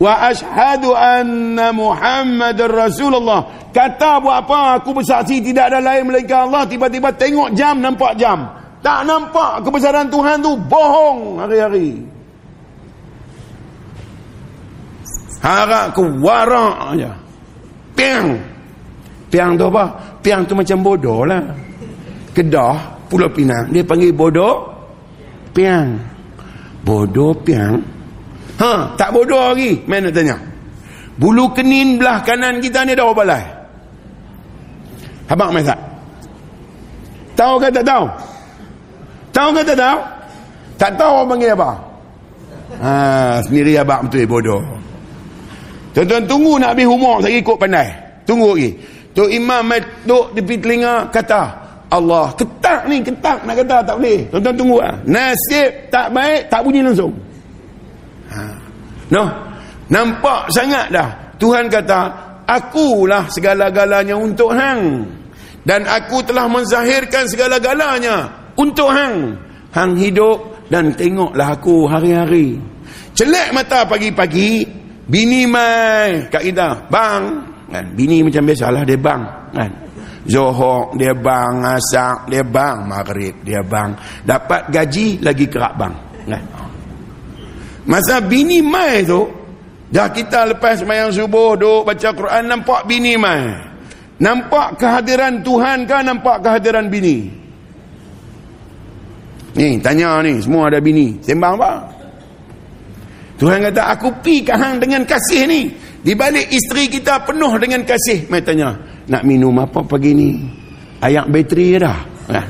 wa asyhadu anna Muhammadar Rasulullah. Kata buat apa? Aku bersaksi tidak ada lain melainkan Allah. Tiba-tiba tengok jam, nampak jam, tak nampak kebesaran Tuhan tu. Bohong hari-hari, harap ke warak aja. Piang piang tu apa? Piang tu macam bodoh lah. Kedah, Pulau Pinang, dia panggil bodoh piang. Bodoh piang, ha, tak bodoh lagi. Mana tanya bulu kening belah kanan kita ni dah berbalai. Habang masak, tahu ke tak tahu? Tahu ke tak tahu? Tak tahu orang panggil apa? Ha, sendiri abang betul bodoh. Tuan-tuan tunggu nak habis umur, saya ikut pandai. Tunggu lagi. Tok Imam duduk depi telinga kata, Allah, ketak ni, ketak nak kata tak boleh. Tuan-tuan tunggu lah. Nasib tak baik, tak bunyi langsung. Ha. No. Nampak sangat dah. Tuhan kata, akulah segala-galanya untuk hang. Dan aku telah menzahirkan segala-galanya untuk hang. Hang hidup dan tengoklah aku hari-hari. Celak mata pagi-pagi, bini mai kat kita. Bang. Kan? Bini macam biasalah, dia bang. Kan? Zohor dia bang, asar dia bang, maghrib dia bang, dapat gaji lagi kerak bang. Nah, masa bini mai tu dah, kita lepas sembahyang subuh duk baca Quran, nampak bini mai, nampak kehadiran Tuhan ke nampak kehadiran bini? Ni tanya ni semua ada bini, sembang apa? Tuhan kata aku pi kat hang dengan kasih ni. Di balik isteri kita penuh dengan kasih. Mai tanya, nak minum apa pagi ni? Ayak bateri dah. Nah,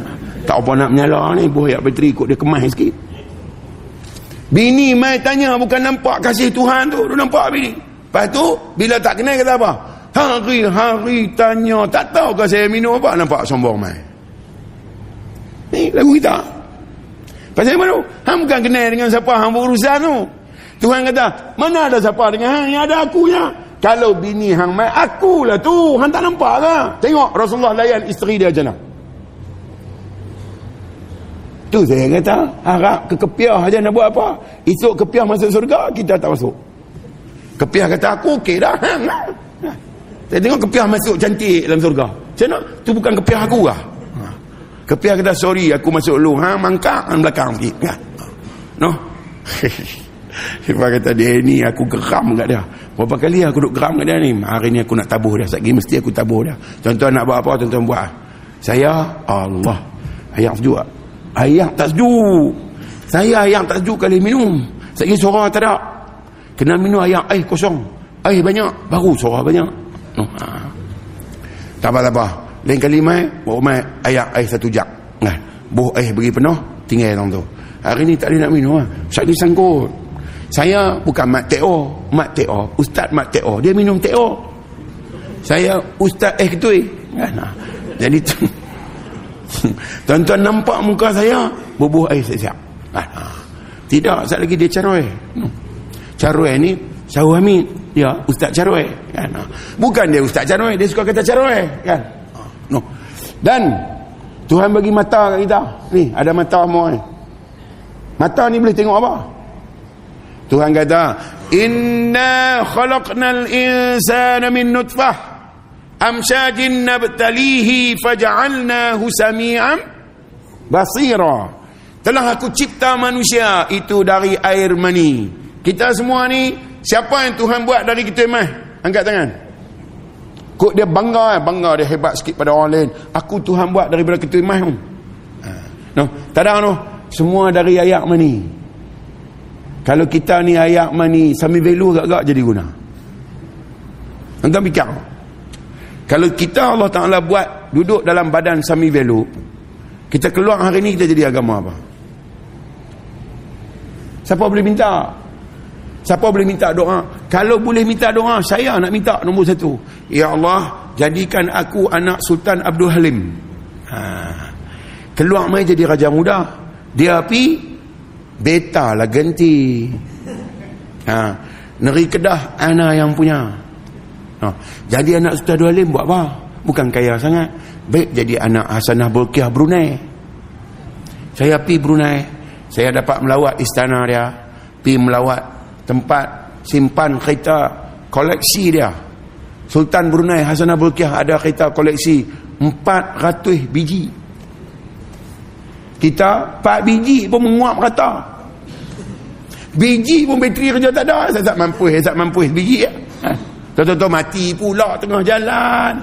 tak apa nak menyala ni, buah ayak bateri ikut dia kemas sikit. Bini mai tanya, bukan nampak kasih Tuhan tu, dia nampak bini. Lepas tu bila tak kenal kata apa? Hari-hari tanya, tak tahu ke saya minum apa, nampak sombong mai. Ni lagu kita. Pasal apa tu? Hang bukan kenal dengan siapa hang berurusan tu. Tuhan kata, mana ada siapa dengan hang, yang ada aku ya. Kalau bini hang mai, akulah tu. Hang tak nampak lah. Tengok Rasulullah layan isteri dia macam mana. Tu saya kata, harap ke Kepiah je nak buat apa? Esok Kepiah masuk surga, kita tak masuk. Kepiah kata, aku okey dah. Hang lah. Saya tengok Kepiah masuk cantik dalam surga. Macam mana? Tu bukan Kepiah aku lah. Kepiah kata, sorry aku masuk lu. Hang mangkak, hang belakang sikit. No? Sifah kata, dia ni aku geram kat dia. Berapa kali aku duk geram kat dia ni. Hari ni aku nak tabuh dia, satgi mesti aku tabuh dia. Tuan-tuan nak buat apa, tuan-tuan buat. Saya Allah ayam sejuk tak? Ayam tak sejuk. Saya ayam tak sejuk kali minum, satgi suara tak ada. Kena minum ayam air kosong, air banyak, baru suara banyak. Tak apa-apa, lain kali mai bawa mai ayam air satu jak. Buh air bagi penuh, tinggal dalam tu. Hari ni tak boleh nak minum lah, satgi sangkut. Saya bukan mak teo, mak teo, ustaz mak teo, dia minum teo. Saya ustaz ketui. Jadi tuan-tuan nampak muka saya bubuh air siap-siap. Tidak, sekejap lagi dia caroi. Caroi ni Syahul Hamid, dia ustaz caroi. Bukan dia ustaz caroi, dia suka kata caroi. Dan Tuhan bagi mata kat kita. Ni ada mata semua ni. Mata ni boleh tengok apa? Tuhan kata, inna khalaqnal insana min nutfah amshajin nabtalihi faja'alnahu sami'an basira. Telah aku cipta manusia itu dari air mani. Kita semua ni, siapa yang Tuhan buat dari kita mah? Angkat tangan. Kok dia bangga, bangga dia hebat sikit pada orang lain. Aku Tuhan buat daripada kita mah. No, tak ada no. Semua dari air mani. Kalau kita ni ayak mani sami velu agak-agak jadi guna. Entah fikir. Kalau kita Allah Ta'ala buat duduk dalam badan sami velu, kita keluar hari ni kita jadi agama apa? Siapa boleh minta? Siapa boleh minta doa? Kalau boleh minta doa, saya nak minta nombor satu. Ya Allah, jadikan aku anak Sultan Abdul Halim. Keluar mai jadi raja muda, dia pi beta lah Genti. Negeri Kedah ana yang punya. Jadi anak Sultan Abdul Halim buat apa? Bukan kaya sangat. Baik jadi anak Hassanal Bolkiah Brunei. Saya pi Brunei, saya dapat melawat istana dia, pi melawat tempat simpan kereta koleksi dia. Sultan Brunei Hassanal Bolkiah ada kereta koleksi 400 biji. Kita 4 biji pun menguap kereta. Biji pun bateri kerja tak ada. Saya tak mampu biji ya. Tuan-tuan mati pula tengah jalan.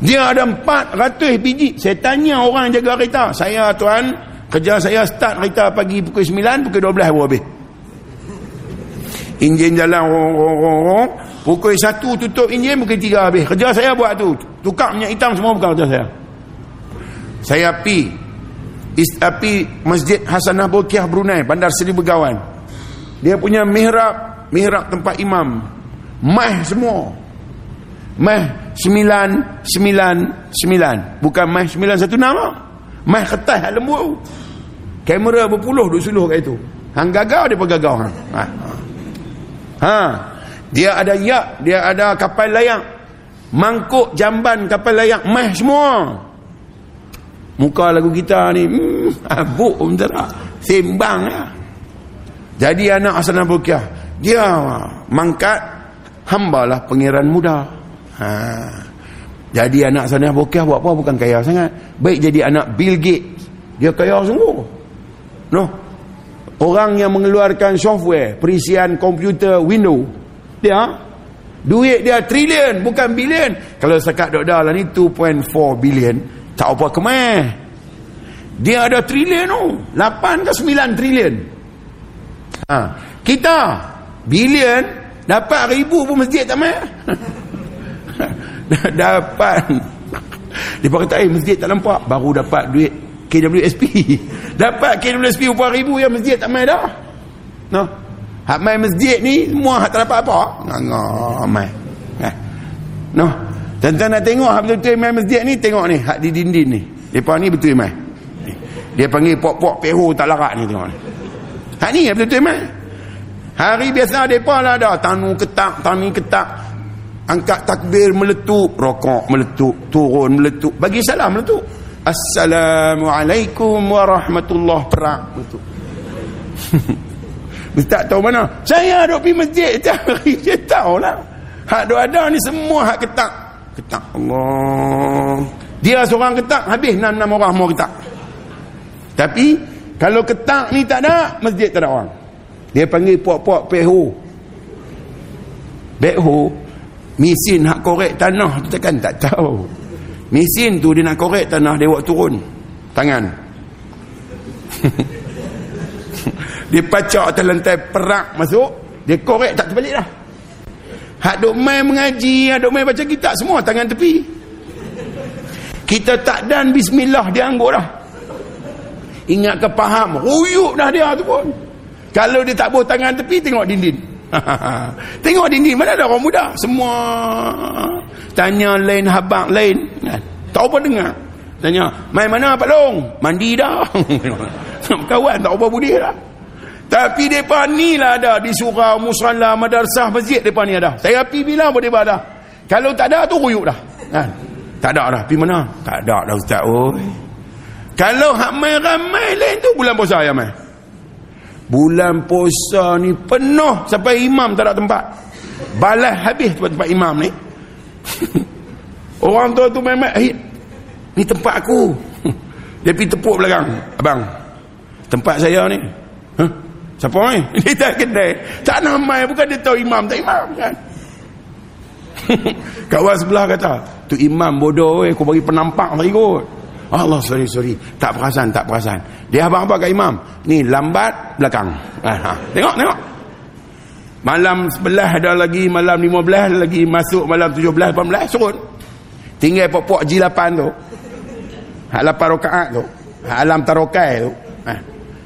Dia ada 400 biji. Saya tanya orang jaga kereta, saya tuan, kerja saya start kereta pagi pukul 9, pukul 12 baru habis. Enjin jalan rong, pukul 1 tutup enjin, pukul 3 habis. Kerja saya buat tu. Tukar minyak hitam semua bukan kerja saya. Saya pi Masjid Hassanal Bolkiah Brunei, Bandar Seri Begawan. Dia punya mihrab tempat imam. Mah semua. Mah 999. Bukan mah 916. Mah kertas hak lembu. Kamera berpuluh duk suluh kat itu. Hang gagau dia pegagau hang. Dia ada yak, dia ada kapal layak, mangkuk jamban kapal layak, meh semua. Muka lagu kita ni abuk bentar tak sembang lah. Jadi anak Hassanal Bolkiah dia mangkat hambalah pangeran muda. Jadi anak Hassanal Bolkiah buat apa? Bukan kaya sangat. Baik jadi anak Bill Gates. Dia kaya sungguh. Orang yang mengeluarkan software, perisian komputer Windows, dia duit dia trilion bukan bilion. Kalau sekat dokdar lah ni 2.4 bilion, tak apa kemah. Dia ada trilion tu, 8 ke 9 trilion. Kita bilion dapat ribu pun masjid tak mah. Dapat. Dia kata masjid tak nampak, baru dapat duit KWSP. Dapat KWSP upah ribu yang masjid tak main dah. Hak main masjid ni semua tak dapat apa. Main. Tuan-tuan nak tengok hak betul-betul main masjid ni, tengok ni, hak di dinding ni. Depa ni betul main. Dia panggil pok-pok peho tak larat ni, tengok ni. Hak ni hak betul-betul main. Hari biasa depa lah ada tanu ketak. Angkat takbir meletup, rokok meletup, turun meletup, bagi salam meletup. Assalamualaikum warahmatullahi wabarakatuh. Tak tahu mana. Saya duk pergi masjid tiap hari. Saya tahulah. Hak duk ada ni semua hak ketak. Ketak Allah. Dia seorang ketak, habis 6 orang mau ketak. Tapi kalau ketak ni tak ada, masjid tak ada orang. Dia panggil puak-puak peho. Beho mesin hak korek tanah kita kan tak tahu. Mesin tu dia nak korek tanah, dia buat turun tangan. Dia pacak atas lantai perak masuk, dia korek tak terbalik dah. Hak duk main mengaji, hak duk main baca kitab, semua tangan tepi. Kita tak dan bismillah dia angguk dah. Ingat ke faham, ruyuk dah dia tu pun. Kalau dia tak buat tangan tepi, tengok dinding. Tengok dinding, mana ada orang muda. Semua tanya lain, habang lain, tak apa dengar. Tanya, main mana Pak Long? Mandi dah. Kawan tak apa budi dah. Tapi mereka ni lah ada di surau, musala, madrasah, masjid. Mereka ni ada. Saya pergi bila pun mereka ada. Kalau tak ada tu ruyuk dah. Tak ada dah, pergi mana? Tak ada dah ustaz. Kalau hak main ramai lain tu, bulan puasa yang main. Bulan puasa ni penuh sampai imam tak ada tempat. Balas habis tempat imam ni. Orang tua tu memang ni tempat aku. Dia pergi tepuk belakang, abang tempat saya ni. Siapa ni? Dia tak kedai, tak namai. Bukan dia tahu imam tak imam kan. Kawan sebelah kata, tu imam bodoh, aku bagi penampak tak ikut. Allah sorry, tak perasan. Dia abang-abang kat imam ni lambat belakang. Tengok malam 11 ada lagi, malam 15 lagi, masuk malam 17, 18 surut. Tinggal pokok G8 tu, hak 8 rakaat tu, hak alam tarokai tu.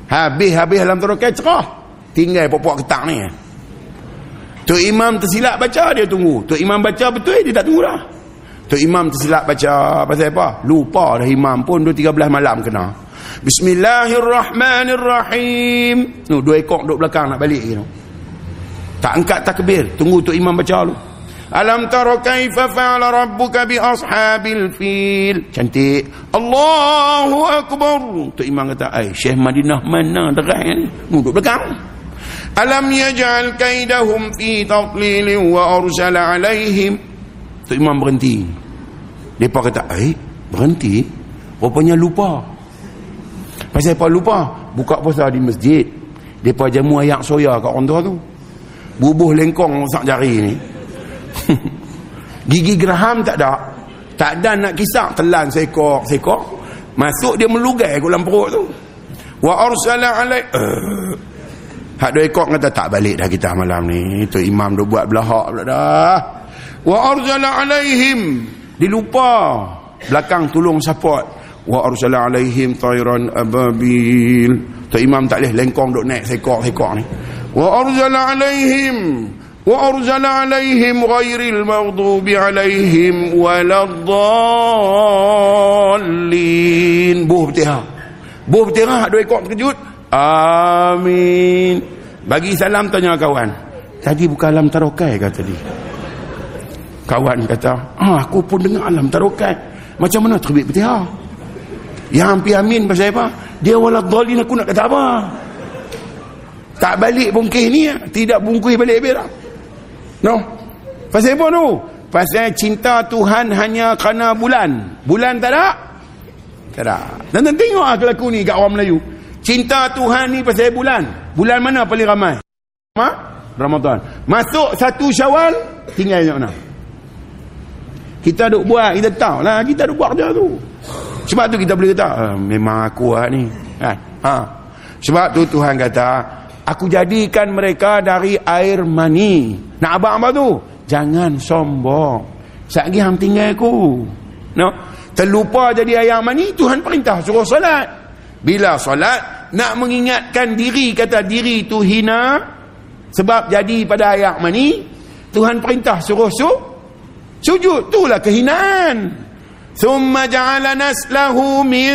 Habis alam tarokai cerah, tinggal pokok ketak ni. Tok imam tersilap baca, dia tunggu. Tok imam baca betul, dia tak tunggu dah. Tok imam tersilap baca pasal apa? Lupa dah imam pun 2-13 malam kena. Bismillahirrahmanirrahim. Tu dua ekor duk belakang nak balik gitu. Tak angkat takbir, tunggu tok imam baca dulu. Alam tara kaifa fa'ala rabbuka bi ashabil fil. Cantik. Allahu akbar. Tok imam kata, "Ai, Syekh Madinah mana derang ni? Duduk belakang." Alam yaj'al kaidahum fi tadlil wa arsala alaihim. Tok imam berhenti. Depa kata, "Ai, berhenti? Rupanya lupa." Pasal apa lupa? Buka puasa di masjid. Depa jamu ayak soya kat orang tua tu. Bubuh lengkong rosak jari ni. Gigi geraham tak ada. Tak ada nak kisah telan seekor. Masuk dia melugai kat dalam perut tu. Wa arsala alaih. Hak dua ekor kata tak balik dah kita malam ni. Tok imam duk buat belahak pula dah. Wa arsala alaihim. Dilupa. Belakang tolong support. Wa arsala alaihim tayran ababil. Tok imam tak boleh lengkong duk naik sekor ni. Wa arsala alaihim. Wa arsala alaihim ghairil maghdubi alaihim waladdallin. Buh betihah hak dua ekor terkejut. Amin. Bagi salam tanya kawan. Tadi bukan alam tarokai kata dia. Kawan kata, aku pun dengar alam tarokai. Macam mana terbit petihah? Yang hampir amin pasal apa? Dia waladhalin aku nak kata apa? Tak balik bungkih ni. Tidak bungkih balik berak. No. Pasal apa tu? Pasal cinta Tuhan hanya kerana bulan. Bulan tak ada? Tak ada. Dan tengok kelaku ni kat orang Melayu. Cinta Tuhan ni pasal bulan. Bulan mana paling ramai? Ramadan. Masuk 1 Syawal, tinggal nak mana? Kita duk buat, kita tahu lah. Kita duk buat kerja tu. Sebab tu kita boleh kata, memang aku lah ni. Ha. Sebab tu Tuhan kata, aku jadikan mereka dari air mani. Nak abang apa tu? Jangan sombong. Sekejap lagi hang tinggal aku. No? Terlupa jadi air mani, Tuhan perintah suruh solat. Bila solat, nak mengingatkan diri, kata diri tu hina, sebab jadi pada ayak mani, Tuhan perintah suruh sujud, itulah kehinaan. Summa ja'ala naslahu min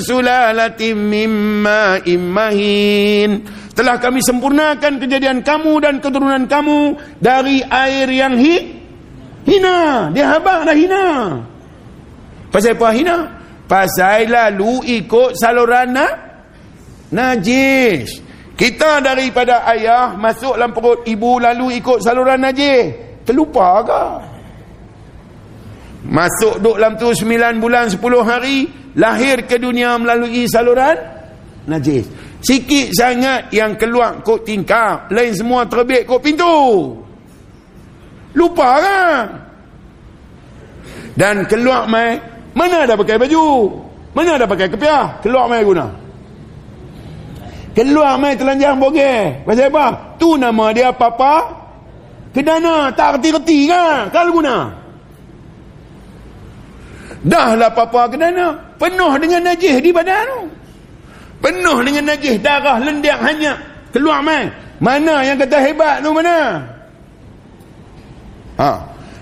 sulalatin mimma immahin. Telah kami sempurnakan kejadian kamu dan keturunan kamu dari air yang hina. Dia habang dah hina. Pasal apa hina? Pasal lalu ikut saluran najis. Kita daripada ayah masuk dalam perut ibu lalu ikut saluran najis. Terlupa ke? Masuk duduk dalam tu 9 bulan 10 hari. Lahir ke dunia melalui saluran najis. Sikit sangat yang keluar kot tingkap. Lain semua terbit kot pintu. Lupa kan? Dan keluar mai. Mana dah pakai baju? Mana dah pakai kepiah? Keluar mai guna. Keluar mai telanjang bogeh. Pasal apa? Tu nama dia papa. Kedana tak reti-reti kan? Kalau guna. Dah lah papa kedana. Penuh dengan najis di badan tu. Penuh dengan najis. Darah lendiak hanya. Keluar mai. Mana yang kata hebat tu mana?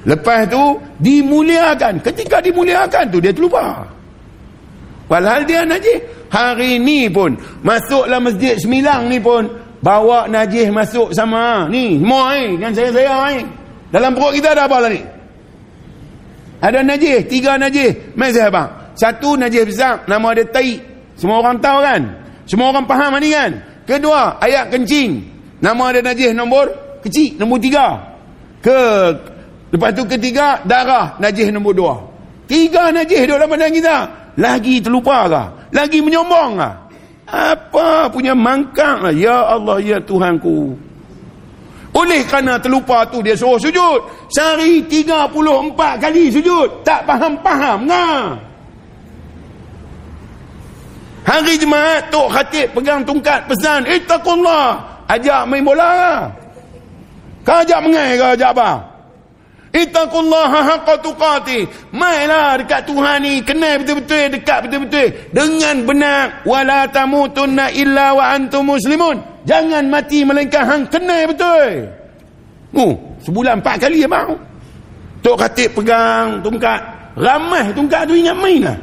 Lepas tu dimuliakan. Ketika dimuliakan tu dia terlupa. Walhal dia najis. Hari ni pun masuklah Masjid Semilang ni pun bawa najis masuk sama ni. Semua dengan saya dalam perut kita ada apa lah ni? Ada najis, 3 najis. Mai saya abang. 1 najis besar nama dia tahi. Semua orang tahu kan? Semua orang faham ni kan? Kedua, ayak kencing. Nama dia najis nombor kecil, nombor 3. Lepas tu ketiga, darah najis nombor 2. 3 najis duduk dalam badan kita. Lagi terlupa kah? Lagi menyombong kah? Apa punya mangkang lah. Ya Allah, ya Tuhanku. Oleh kerana terlupa tu dia suruh sujud. Sehari 34 kali sujud. Tak faham-faham lah. Hari Jumaat, Tok Khatib pegang tungkat pesan. Ittaqullah. Ajak main bola lah. Kau ajak mengai ke ajak apa? Ittaqullaha haqqa tuqatih. Mailah dekat Tuhan ni, kenal betul-betul, dekat betul-betul dengan benar. Wala tamutunna illa wa antum muslimun. Jangan mati melainkan hang kenal betul. Sebulan 4 kali abang. Tok Khatib pegang tongkat, ramai tongkat tu ingat main lah.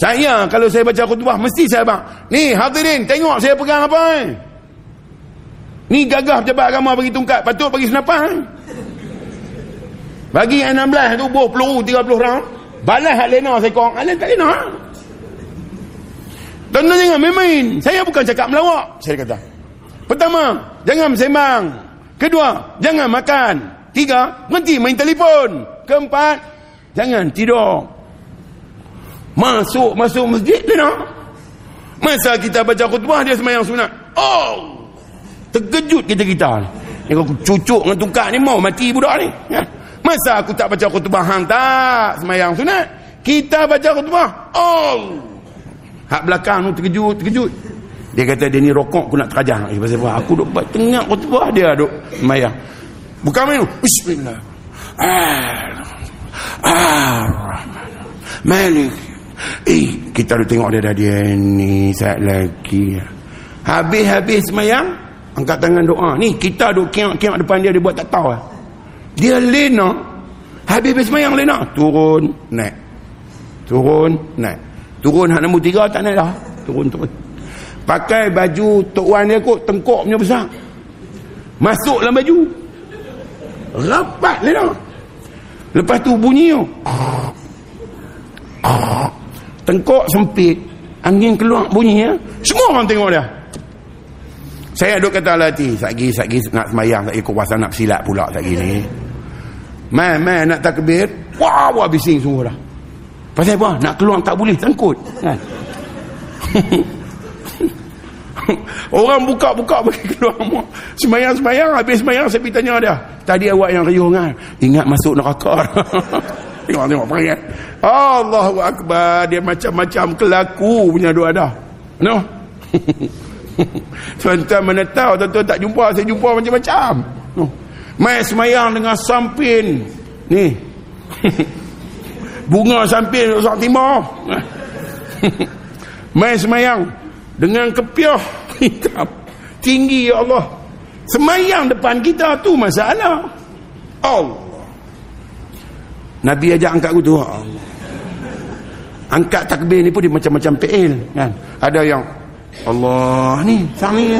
Saya kalau saya baca khutbah mesti saya bang, ni hadirin tengok saya pegang apa eh? Ni gagah pejabat agama bagi tongkat, patut bagi senapang eh? Bagi N16 tu buah peluru 30 round, balas hak lena sekong, hak lena tak lena. Tuan-tuan jangan main-main. Saya bukan cakap melawak, saya kata. Pertama, jangan sembang. Kedua, jangan makan. Tiga, berhenti main telefon. Keempat, jangan tidur. Masuk masjid dia nak. Masa kita baca khutbah dia sembahyang sunat. Oh! Terkejut kita-kita ni. Aku cucuk dengan tungkat ni mau mati budak ni. Masa aku tak baca khutbah hang tak sembahyang sunat. Kita baca khutbah. Oh! Hak belakang tu terkejut. Dia kata dia ni rokok aku nak terajang. Pasal apa? Aku duk buat tengah khutbah dia duk sembahyang. Bukan main tu. Bismillah. Ar-Rahman. Malik. Kita duk tengok dia ni saat lagi. Habis semayang, angkat tangan doa. Ni kita duk kiak-kiak depan dia buat tak tahu. Dia lena. Habis semayang lena. Turun, naik. Turun, naik. Turun hak nombor 3 tak naik dah. Turun. Pakai baju tok wan dia kot, tengkok punya besar. Masuk dalam baju. Rapat lena. Lepas tu bunyi tu. Tengkok sempit, angin keluar bunyi ya. Semua orang tengok dia. Saya duk kata ala hati, satgi nak semayang, satgi kuasa nak silat pula satgi ni. Mai nak takbir, wah bising semua dah. Pasal apa? Nak keluar tak boleh, sangkut kan. Orang buka bagi keluar semua. Semayang habis semayang saya pergi tanya dia. Tadi awak yang riuh kan. Ingat masuk neraka. Tengok perangai. Allahu Akbar. Dia macam-macam kelaku punya doa dah. No? Tuan-tuan mana tahu, tuan-tuan tak jumpa. Saya jumpa macam-macam. No? Mai semayang dengan sampin. Ni. Bunga sampin Ustaz Timur. Mai semayang dengan kepiah hitam. Tinggi ya Allah. Semayang depan kita tu masalah. Allah. Nabi ajak angkat aku tu. Angkat takbir ni pun dia macam-macam PL kan. Ada yang Allah ni, sang ni.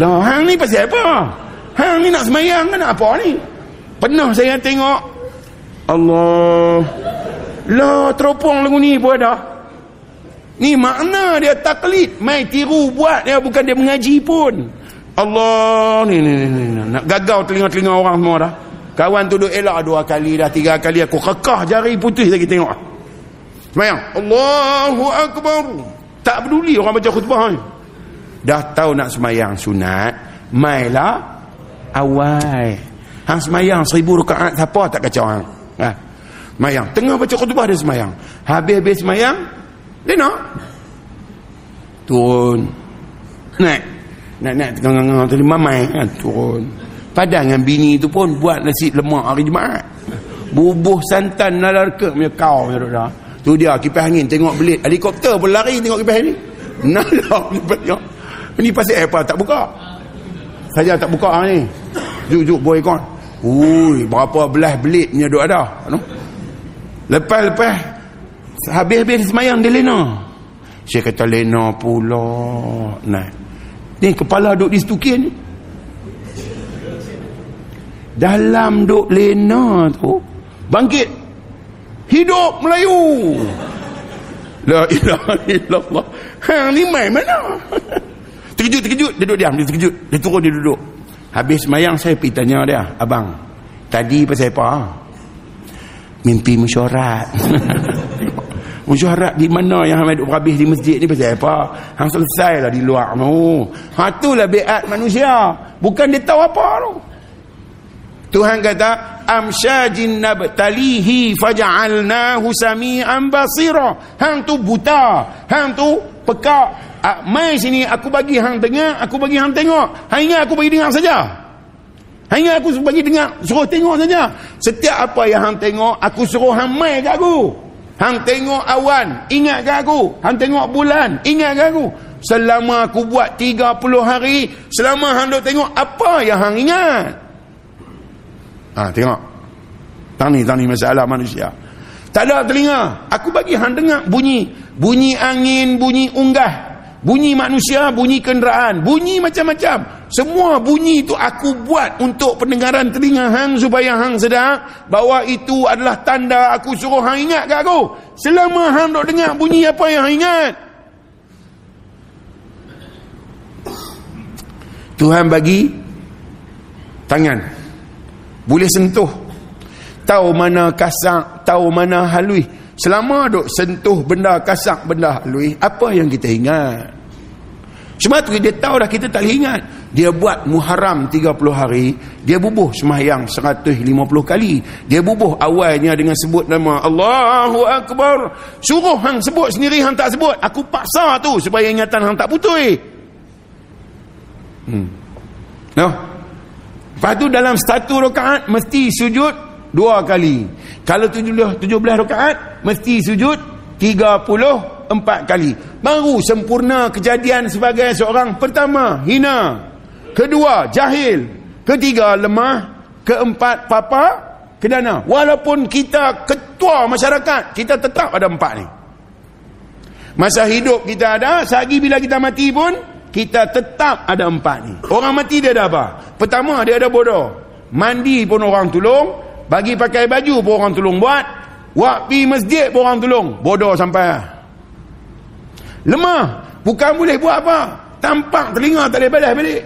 Lah hang ni pasal apa? Hang ni nak sembahyang kan apa ni? Pernah saya tengok Allah. Lah teropong lagu ni pun ada. Ni makna dia taklid, mai tiru buat dia, bukan dia mengaji pun. Allah ni. Nak gagau telinga-telinga orang semua dah. Kawan tu duduk elak 2 kali dah, 3 kali aku rekah jari putus lagi tengok. Semayang. Allahu Akbar. Tak peduli orang baca khutbah ni. Dah tahu nak semayang sunat, mailah awal. Hang semayang 1000 rakaat siapa tak kacau hang. Ha. Semayang. Tengah baca khutbah dia semayang. Habis semayang, dia nak turun. Naik tengah-tengah tadi mamai kan turun. Padang dengan bini tu pun buat nasi lemak hari Jumaat. Bubuh santan nalarka punya kau dah. Tu dia kipas angin tengok belit. Helikopter pun lari tengok kipas ni. Nalar tengok. Ni pasal apa tak buka. Saja tak buka ni. Juk boy kon. Ui, berapa belah belit punya duk ada. Lepas habis semayang dia lena. Saya kata lena pula. Nah. Ni kepala duk di setukin ni. Dalam duk lena tu bangkit hidup Melayu. La ilaha illallah. Hang ni main mana? Terkejut dia duduk diam. Dia terkejut, dia turun, dia duduk. Habis semayang saya pergi tanya dia, abang tadi pasal apa? Mimpi mesyuarat. Mesyuarat di mana yang hang duduk berhabis di masjid ni pasal apa? Hang selesailah di luar tu. Ha itulah biat manusia. Bukan dia tahu apa tu. Tuhan kata amsyajin nabtalihi faja'alnahu sami'an basira. Hang tu buta, hang tu pekak. Mai sini aku bagi hang dengar, aku bagi hang tengok. Hang ingat aku bagi dengar saja. Hang ingat aku bagi dengar, suruh tengok saja. Setiap apa yang hang tengok, aku suruh hang mai kat aku. Hang tengok awan, ingat kat aku. Hang tengok bulan, ingat kat aku. Selama aku buat 30 hari, selama hang duk tengok apa yang hang ingat. Ha, tengok Tani masalah manusia. Tak ada telinga. Aku bagi hang dengar bunyi. Bunyi angin, bunyi unggah, bunyi manusia, bunyi kenderaan, bunyi macam-macam. Semua bunyi itu aku buat untuk pendengaran telinga hang, supaya hang sedar bahawa itu adalah tanda aku suruh hang ingat kat aku. Selama hang dok dengar bunyi apa yang hang ingat. Tuhan bagi tangan. Boleh sentuh. Tahu mana kasar, tahu mana halus. Selama duk sentuh benda kasar, benda halus, apa yang kita ingat? Sebab tu dia tahu dah kita tak ingat. Dia buat Muharram 30 hari, dia bubuh sembahyang 150 kali. Dia bubuh awalnya dengan sebut nama Allahu Akbar. Suruh hang sebut sendiri, hang tak sebut. Aku paksa tu supaya ingatan hang tak putus. No. Lepas tu dalam satu rakaat mesti sujud dua kali. Kalau 17 rakaat mesti sujud 34 kali. Baru sempurna kejadian sebagai seorang pertama hina, kedua jahil, ketiga lemah, keempat papa kedana. Walaupun kita ketua masyarakat, kita tetap ada empat ni. Masa hidup kita ada, sehari bila kita mati pun kita tetap ada empat ni. Orang mati dia ada apa? Pertama, dia ada bodoh. Mandi pun orang tolong, bagi pakai baju pun orang tolong buat, pergi masjid pun orang tolong. Bodoh sampai lemah, bukan boleh buat apa. Tampak telinga tak boleh balas balik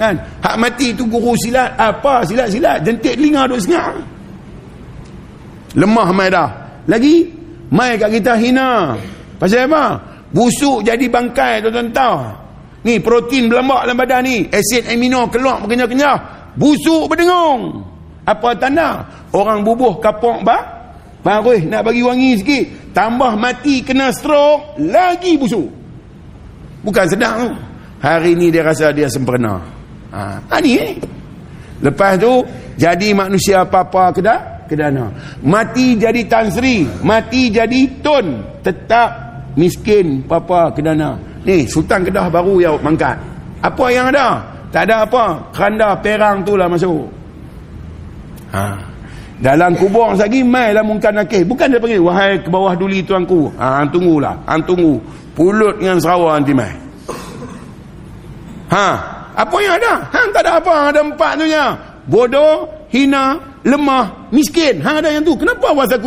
kan? Hak mati tu guru silat apa, silat-silat jentik telinga duk sengak. Lemah mai dah. Lagi mai kat kita hina. Pasal apa? Busuk jadi bangkai tuan-tuan tahu. Ni protein berlambak dalam badan ni, asid amino keluar berkenyah-kenyah. Busuk berdengung. Apa tanda? Orang bubuh kapok baruh nak bagi wangi sikit, tambah mati kena strok, lagi busuk. Bukan sedap tu. Hari ni dia rasa dia sempurna. Ni. Lepas tu jadi manusia apa-apa kedana. Mati jadi Tan Sri, mati jadi Tun, tetap miskin apa-apa kedana. Ni Sultan Kedah baru yang mangkat. Apa yang ada? Tak ada apa. Keranda perang tu lah masuk. Dalam kubur lagi mai lah mungkin nakih. Bukan dia panggil, wahai ke bawah duli tuanku. Tunggulah. Tunggu. Pulut dengan Sarawak nanti mai. Apa yang ada? Tak ada apa. Ada empat tu je. Bodoh, hina, lemah, miskin. Ada yang tu. Kenapa masa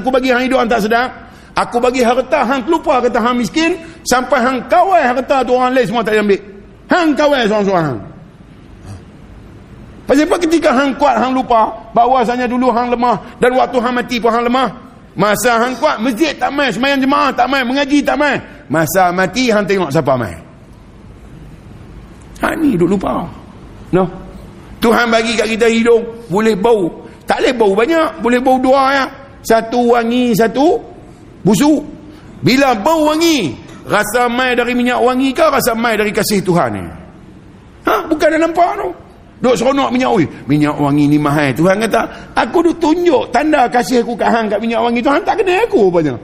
aku bagi hang hidup hang tak sedap? Aku bagi harta, hang lupa kata hang miskin, sampai hang kawal harta tu orang lain semua tak ambil. Hang kawal seorang-seorang hang. Pasal apa ketika hang kuat, hang lupa bahawasanya dulu hang lemah, dan waktu hang mati pun hang lemah. Masa hang kuat, masjid tak mai, sembahyang jemaah tak mai, mengaji tak mai. Masa mati, hang tengok siapa mai. Hang ni duk lupa. No. Tuhan bagi kat kita hidung, boleh bau. Tak boleh bau banyak, boleh bau dua ya. Satu wangi, satu busuk. Bila bau wangi, rasa mai dari minyak wangi ke, rasa mai dari kasih Tuhan ni? Bukan dah nampak tu. Duk seronok minyak wangi. Minyak wangi ni mahal. Tuhan kata, aku duk tunjuk tanda kasih aku kat hang kat minyak wangi tu, hang tak kenal aku rupanya.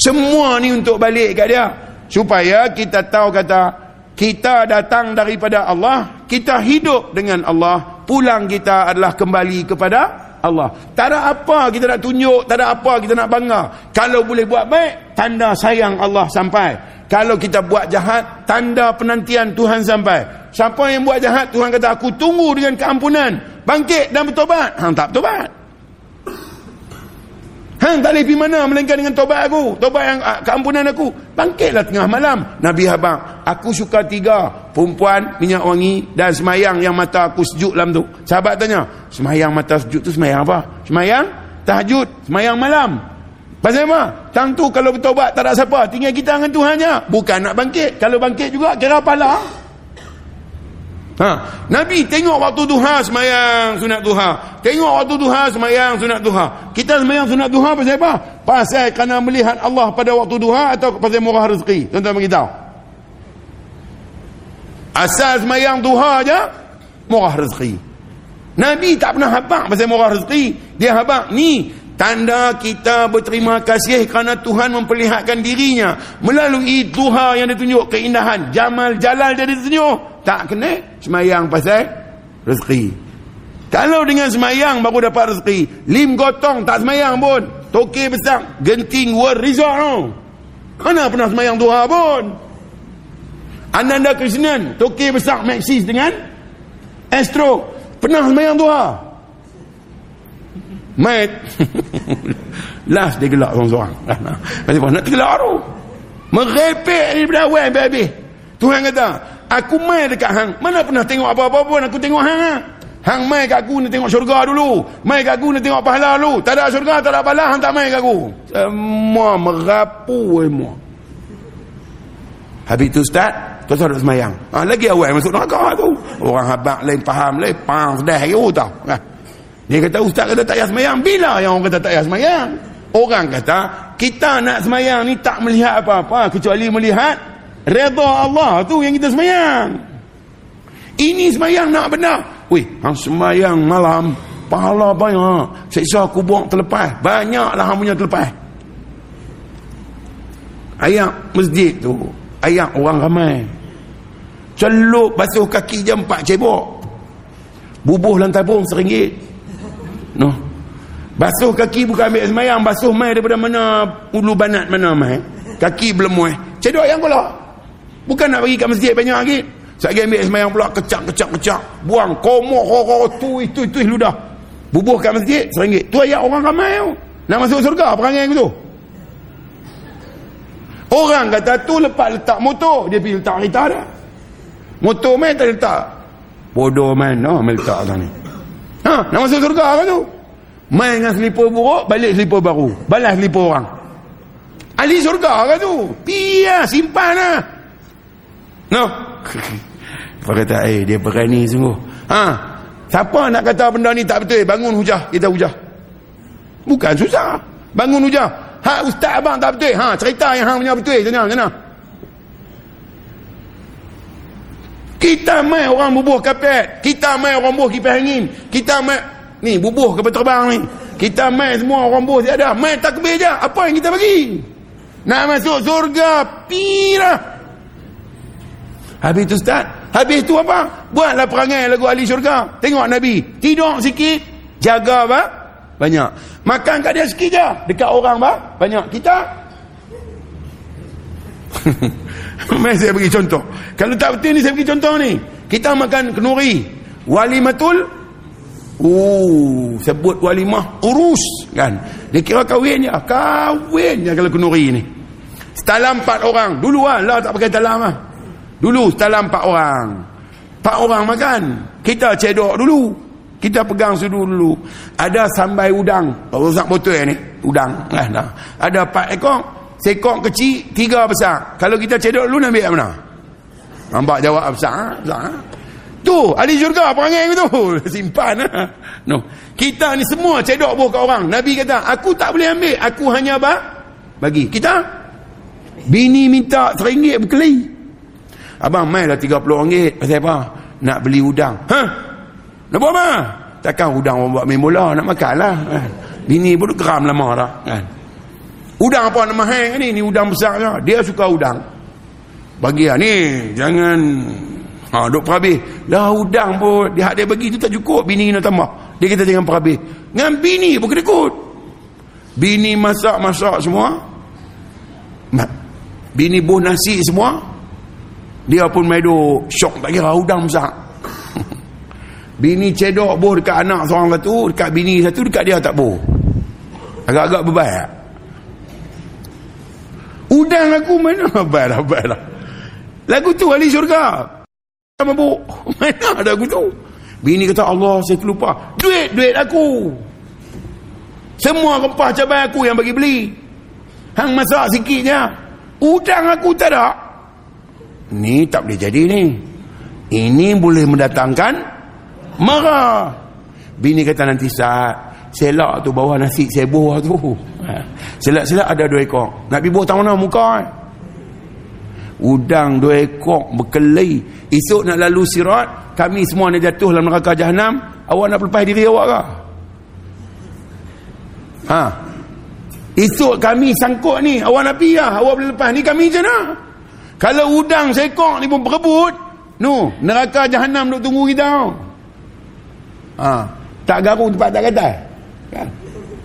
Semua ni untuk balik kat dia, supaya kita tahu kata kita datang daripada Allah, kita hidup dengan Allah, pulang kita adalah kembali kepada Allah. Tak ada apa kita nak tunjuk, tak ada apa kita nak bangga. Kalau boleh buat baik, tanda sayang Allah sampai. Kalau kita buat jahat, tanda penantian Tuhan sampai. Siapa yang buat jahat, Tuhan kata aku tunggu dengan keampunan, bangkit dan bertobat. Hang tak bertobat, hang tak boleh pergi mana melainkan dengan tobat aku, tobat yang keampunan aku. Bangkitlah tengah malam. Nabi habaq, aku suka tiga perempuan, minyak wangi dan semayang yang mata aku sejuk dalam tu. Sahabat tanya, semayang mata sejuk tu semayang apa? Semayang tahajud, semayang malam. Pasal apa? Tang tu kalau bertobat tak ada siapa, tinggal kita dengan Tuhannya. Bukan nak bangkit, kalau bangkit juga kira pahala. Nabi tengok waktu duha semayang sunat duha, tengok waktu duha semayang sunat duha. Kita semayang sunat duha pasal apa? Pasal kerana melihat Allah pada waktu duha, atau pasal murah rezeki? Tuan-tuan beritahu, asal semayang duha je murah rezeki. Nabi tak pernah habaq pasal murah rezeki. Dia habaq ni tanda kita berterima kasih kerana Tuhan memperlihatkan dirinya melalui duha yang ditunjuk keindahan. Jamal Jalal jadi ditunjuk. Tak kena semayang pasal rezeki. Kalau dengan semayang baru dapat rezeki, lim gotong tak semayang pun, tokeh besar, Genting World Resort tu, mana pernah semayang duha pun. Ananda Krishnan, tokeh besar, Maxis dengan Astro, pernah semayang duha. Mat last dia gelak seorang-seorang. Macam mana nak tergelak tu? Merepek daripada awal sampai habis. Tuhan kata, aku mai dekat hang, mana pernah tengok apa-apa pun aku tengok hang lah. Hang mai kat aku nak tengok syurga dulu, mai kat aku nak tengok pahala dulu. Tak ada syurga, tak ada pahala, hang tak mai kat aku. Semua merapu semua. Habis tu ustaz, tu tak ada semayang. Ha, lagi awal masuk neraka tu. Orang habaq lain faham, lain pang sedah lagi tahu. Ha. Dia kata ustaz kata tak payah semayang. Bila yang orang kata tak payah semayang? Orang kata kita nak semayang ni tak melihat apa-apa kecuali melihat redha Allah tu yang kita semayang. Ini semayang nak benar. Weh, hang semayang malam pahala banyak, seksa kubur terlepas, banyaklah hang punya terlepas. Ayak masjid tu, ayak orang ramai, celup basuh kaki jam 4 cebok, bubuh lantai pun RM1. No. Basuh kaki bukan ambil semayang, basuh mai daripada mana ulu banat mana mai. Kaki berlemuh. Cedok yang pula. Bukan nak bagi kat masjid banyak lagi. Satgi ambil semayang pula kecak. Buang komoh horor tu ludah. Bubuh kat masjid RM1. Tu ayat orang ramai tu. Nak masuk syurga perangai aku tu. Orang kata tu lepas letak motor, dia pergi letak kereta dah. Motor mai tak letak. Bodoh man, no mai letak kat ni. Ha, nak masuk surga kan tu. Main dengan selipar buruk, balik selipar baru. Balas selipar orang. Ahli surga kan tu. Biar simpan lah. No. Dia kata, dia berani sungguh. Ha, siapa nak kata benda ni tak betul? Bangun hujah, kita hujah. Bukan susah. Bangun hujah. Hak ustaz abang tak betul. Ha, cerita yang hang punya betul. Macam mana? Kita main orang bubuh kapet, kita main orang bubuh kipas angin, kita main ni bubuh kapal terbang ni, kita main semua orang bubuh tiada, main takbir je. Apa yang kita bagi? Nak masuk surga pirah. Habis tu ustaz, habis tu apa? Buatlah perangai lagu ahli syurga. Tengok Nabi, tidur sikit, jaga apa? Banyak. Makan kat dia sikit je, dekat orang apa? Banyak. Kita mari saya bagi contoh. Kalau tak betul ni saya bagi contoh ni. Kita makan kenuri, walimatul. Sebut walimah urus kan. Dia kira kahwin je kalau kenuri ni. Setalam 4 orang. Dulu lah tak pakai talam lah. Dulu setalam 4 orang. 4 orang makan. Kita cedok dulu. Kita pegang sudu dulu. Ada sambai udang. Rosak botol ni, udang kan. Ada 4 ekor. Sekong kecil, 3 besar. Kalau kita cedok dulu, nak ambil mana? Nampak jawab besar. Tu, ahli syurga perangai tu. Simpan lah. No. Kita ni semua cedok buah kat orang. Nabi kata, aku tak boleh ambil. Aku hanya bagi. Kita? Bini minta RM1 berkeli. Abang, mainlah RM30. Pasal apa? Nak beli udang. Ha? Nak buat apa? Takkan udang buat main bola. Nak makan lah. Bini pun geram lama dah. Kan? Udang apa nama hang ni? Ni udang besar je. Dia suka udang. Bagi lah ni. Jangan. Ha, duk perhabis. Lah udang pun. Dia bagi tu tak cukup. Bini nak tambah. Dia kata jangan perhabis. Dengan bini pun kedekut. Bini masak-masak semua. Bini buh nasi semua. Dia pun meduk. Syok tak kira udang besar. Bini cedok buh dekat anak seorang satu. Dekat bini satu. Dekat dia tak buh. Agak-agak berbaik. Udang aku mana? Baiklah. Lagu tu ahli syurga. Mabuk. Mana ada aku tu? Bini kata Allah saya terlupa. Duit aku. Semua rempah cabai aku yang bagi beli. Hang masak sikit je. Udang aku tak ada. Ni tak boleh jadi ni. Ini boleh mendatangkan marah. Bini kata nanti saat. Selak tu bawah nasi saya buah tu. Selak-selak ada 2 ekor. Nak pergi buah tangan muka kan? Udang 2 ekor berkeli. Esok nak lalu sirat, kami semua nak jatuh dalam neraka Jahannam. Awak nak pelepas diri awak ke? Ha. Esok kami sangkut ni, awak nak pergi lah. Awak boleh lepas ni kami je nak. Kalau udang seekor ni pun berebut, neraka Jahannam duk tunggu kita. Ha. tak garu tempat tak kata kan?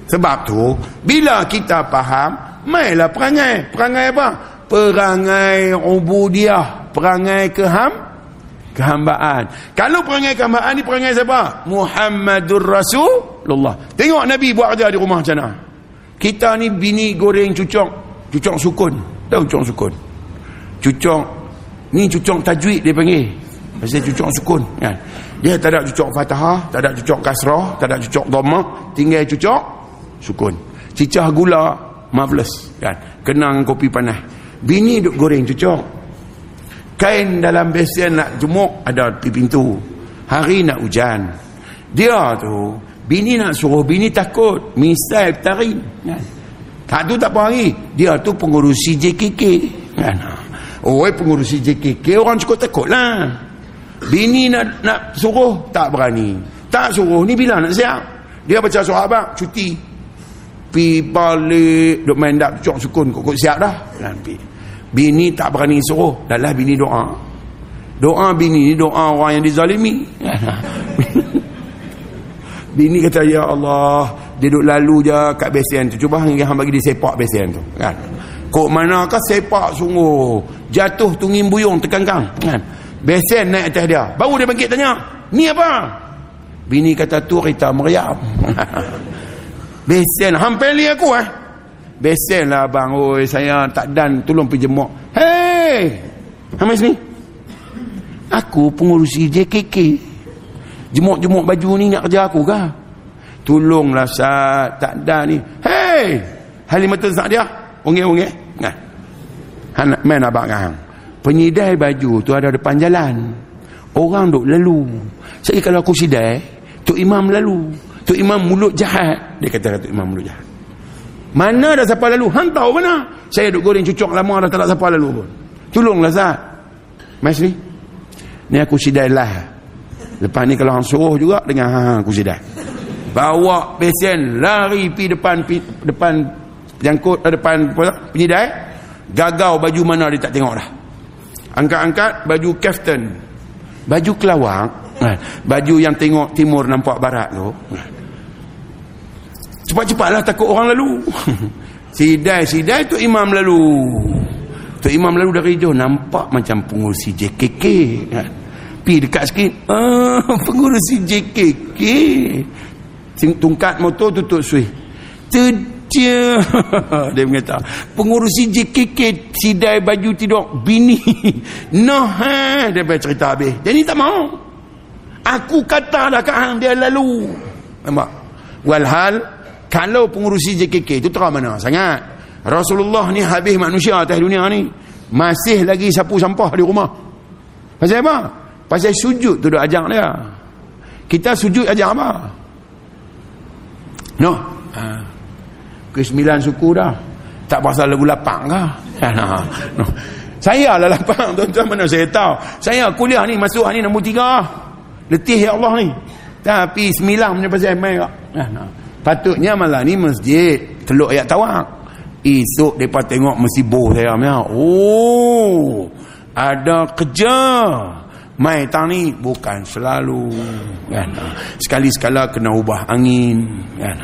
Sebab tu bila kita faham, mainlah perangai. Perangai apa? Perangai ubudiah, perangai kehambaan. Kalau perangai kehambaan ni perangai siapa? Muhammadur Rasulullah. Tengok Nabi buat kerja di rumah macam mana. Kita ni bini goreng cucuk, cucuk sukun. Tahu cucuk sukun? Cucuk ni cucuk tajwid dia panggil. Pasal cucuk sukun kan. Dia tak ada cucuk fathah, tak ada cucuk kasrah, tak ada cucuk dhammah, tinggal cucuk sukun. Cicah gula marvelous kan. Kenang kopi panas. Bini duk goreng cucuk. Kain dalam besen nak jemuk ada di pintu. Hari nak hujan. Dia tu bini nak suruh, bini takut. Misal tarik kan. Tak tu tak apa hari. Dia tu pengurusi JKK kan. Oh, pengurusi JKK orang cukup takut lah. Bini nak suruh tak berani. Tak suruh ni bila nak siap. Dia baca surat abang cuti. Pi balik duk main dap cucuk sukun kok siap dah. Lampi. Bini tak berani suruh. Dahlah bini doa. Doa bini ni doa orang yang dizalimi. Bini kata, ya Allah, dia duduk lalu je kat besen tu. Cuba hang bagi dia sepak besen tu kan. Kok manakah sepak sungguh. Jatuh tungin buyung terkangkang kan. Besen naik atas dia. Baru dia bangkit tanya, ni apa? Bini kata, tu Rita Maryam. Besen hampeli aku eh. Besen lah abang, oi saya tak dan, tolong pergi jemuk. Hei, hang sini. Aku pengurusi JKK. Jemuk-jemuk baju ni nak kerja aku ke? Tolonglah Ustaz, tak dan ni. Hei, Halimatul Sa'diah, ongeh-ongeh. Nah. Han main abang kan. Penyidai baju tu ada depan jalan. Orang duk lalu. Saya kalau aku sidai, Tok Imam lalu. Tok Imam mulut jahat. Dia kata Tok Imam mulut jahat. Mana dah siapa lalu? Hang tahu mana? Saya duduk goreng cucuk lama dah tak ada siapa lalu pun. Tolonglah Zat. Mas ni. Ni aku sidai lah. Lepas ni kalau hang suruh juga dengan hang aku sidai. Bawa pesen lari pi depan jangkut depan penyidai. Gagau baju mana dia tak tengok dah. Angkat-angkat baju kaftan. Baju kelawang. Baju yang tengok timur nampak barat tu. Cepat-cepatlah takut orang lalu. Sidai-sidai tu imam lalu. Tu imam lalu dari jauh nampak macam pengurusi JKK. Pergi dekat sikit. Ah, pengurusi JKK. Tungkat motor tutup sui. Terdia. Dia mengata, pengurusi JKK sidai baju tidur bini. Noh, dia bercerita habis. Jadi tak mau. Aku kata dah kat hang dia lalu. Nampak? Walhal kalau pengurusi JKK itu terang mana sangat. Rasulullah ni habis manusia atas dunia ni. Masih lagi sapu sampah di rumah. Pasal apa? Pasal sujud tu duk ajak dia. Kita sujud ajak apa? No. Ke-9 suku dah. Tak pasal lagu lapang kah? No. Saya lah lapang. Tuan-tuan mana saya tahu. Saya kuliah ni masuk ni nombor 3. Letih ya Allah ni. Tapi 9 punya pasal main kak. Patutnya malah ni masjid Teluk Ayat Tawak. Esok mereka tengok mesti boh saya. Oh, ada kerja. Mai tang ni bukan selalu. Kan? Sekali-sekala kena ubah angin. Kan?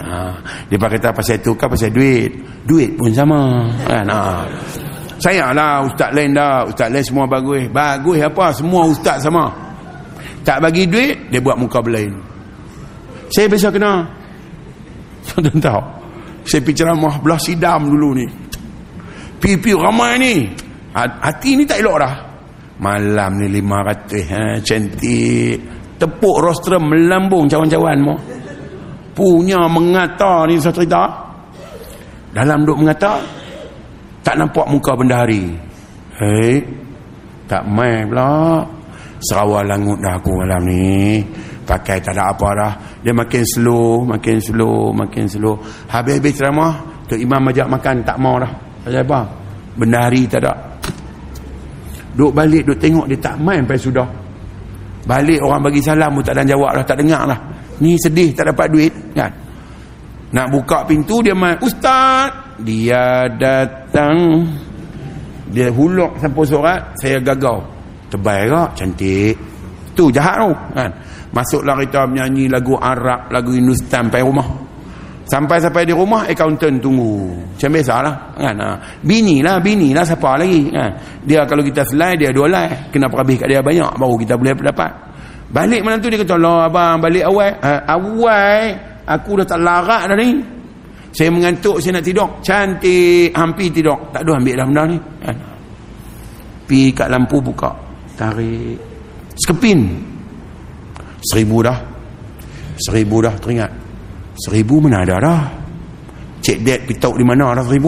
Mereka kata pasal tu ke pasal duit. Duit pun sama. Kan? Saya lah ustaz lain dah. Ustaz lain semua bagus. Bagus apa? Semua ustaz sama. Tak bagi duit, dia buat muka belain. Saya biasa kena. Tuan-tuan tahu, saya pergi ceramah belah sidam dulu ni. Pipi ramai ni. Hati ni tak elok dah. Malam ni 500 cantik. Tepuk rostera melambung cawan-cawan mu. Punya mengata ni saya cerita. Dalam duk mengata, tak nampak muka bendahari. Hei, tak main pula. Sarawak langut dah aku malam ni. Pakai tak ada apa dah. Dia makin slow, makin slow, makin slow. Habis-habis ceramah Tok Imam ajak makan tak mau dah. Pasal apa? Bendahari tak ada. Duk balik duk tengok dia tak main sampai sudah. Balik orang bagi salam pun tak ada jawab dah, tak dengar dah. Ni sedih tak dapat duit kan. Nak buka pintu dia main, ustaz, dia datang. Dia huluk sampai sorat, saya gagau. Tebal ke? Cantik. Tu jahat tu kan. Masuklah kita menyanyi lagu Arab, lagu Hindustan sampai rumah. Sampai-sampai di rumah, accountant tunggu. Macam biasalah kan? Bini lah siapa lagi kan? Dia kalau kita selai, dia dua lai. Kena perhabis kat dia banyak, baru kita boleh dapat. Balik malam tu dia kata, lah abang balik awal. Awal aku dah tak larat dah ni. Saya mengantuk, saya nak tidur. Cantik, hampir tidur. Tak ada ambil dah benda ni kan? Pergi kat lampu buka, tarik, sekepin. 1000 dah teringat. 1000 mana ada dah. Cik dad pitau di mana dah 1000.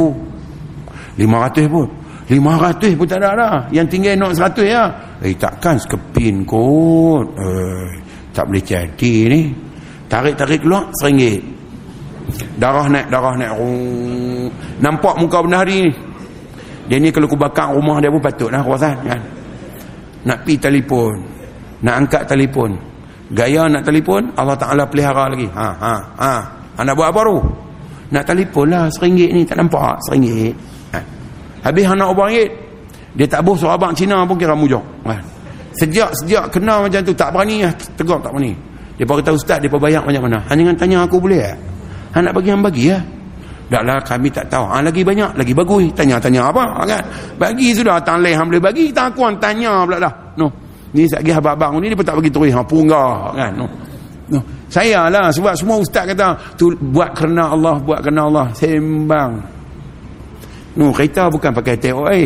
500 pun. 500 pun tak ada dah. Yang tinggal nak 100 ya. Takkan sekepin kot. Tak boleh jadi ni. Tarik-tarik keluar RM1. Darah naik. Nampak muka benda hari ni. Dia ni kalau aku bakar rumah dia pun patutlah kawasan kan. Nak pi telefon. Nak angkat telefon. Gaya nak telefon, Allah Ta'ala pelihara lagi. Nak buat apa tu? Nak telefon lah, RM1 ni tak nampak. RM1. Habis nak RM1. Dia tak boh suruh abang Cina pun kira mujur. Sejak kenal macam tu, tak berani lah. Tegur tak berani. Dia kata, ustaz, dia bayar banyak mana? Jangan tanya aku boleh tak? Nak bagi, bagi lah. Tak lah, kami tak tahu. Lagi banyak, lagi bagus. Tanya-tanya apa? Kan? Bagi sudah, tak lain boleh bagi. Tak aku tanya pula dah. No. Ni sekejap abang-abang ni dia pun tak bagi terus. Punggah kan. No. Saya lah sebab semua ustaz kata tu, buat kerana Allah sembang. No, kereta bukan pakai TOA.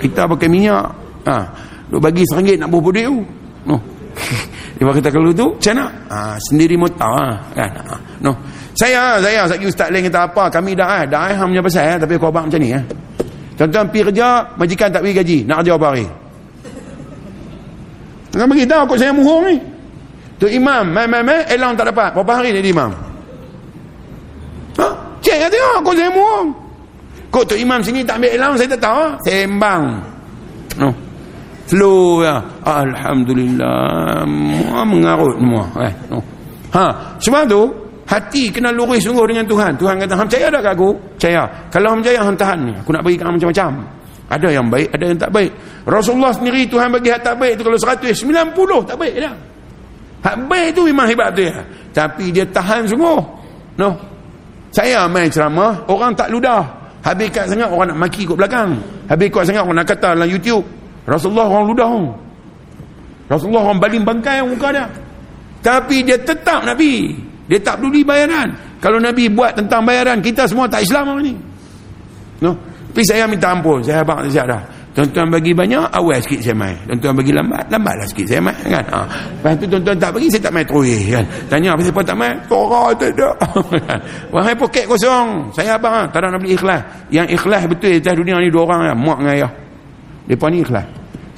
Kereta pakai minyak. Duk bagi RM1 nak bubuh duit tu. No. Dia kata kalau tu macam mana? Sendiri motor kan. No. Saya sekejap ustaz lain kata apa? Kami dah hang punya pasal tapi kau abang macam ni . Tuan-tuan pergi kerja, majikan tak bagi gaji. Nak kerja apa hari? Tengah beritahu kot saya muhur ni. Tu imam, elang tak dapat. Berapa hari jadi imam? Cik nak tengok kot saya muhur. Kot tu imam sini tak ambil elang, saya tak tahu. Sembang. No. Slow ya. Alhamdulillah. Mengarut semua. No. Sebab tu, hati kena lurus sungguh dengan Tuhan. Tuhan kata, hang percaya tak aku? Percaya. Kalau hang percaya, hang tahan ni. Aku nak bagi hang macam-macam. Ada yang baik, ada yang tak baik. Rasulullah sendiri Tuhan bagi hak tak baik tu kalau 190 tak baik dah. Hak baik tu memang hebat tu ya. Tapi dia tahan sungguh. No. Saya main ceramah, orang tak ludah. Habis kat sangat orang nak maki kat belakang. Habis kat sangat orang nak kata dalam YouTube. Rasulullah orang ludah. Rasulullah orang baling bangkai muka dia. Tapi dia tetap Nabi. Dia tak peduli bayaran. Kalau Nabi buat tentang bayaran, kita semua tak Islam hari ni. No. Tapi saya minta ampun. Saya abang tak siap dah. Tuan-tuan bagi banyak, awal sikit saya main. Tuan-tuan bagi lambat, lambatlah sikit saya main kan. Lepas tu tuan-tuan tak bagi, saya tak main terus kan. Tanya apa siapa tak main? Korang tak ada. Wahai poket kosong. Saya abang tak ada nak beli ikhlas. Yang ikhlas betul atas dunia ni dua orang lah. Mak dengan ayah. Mereka ni ikhlas.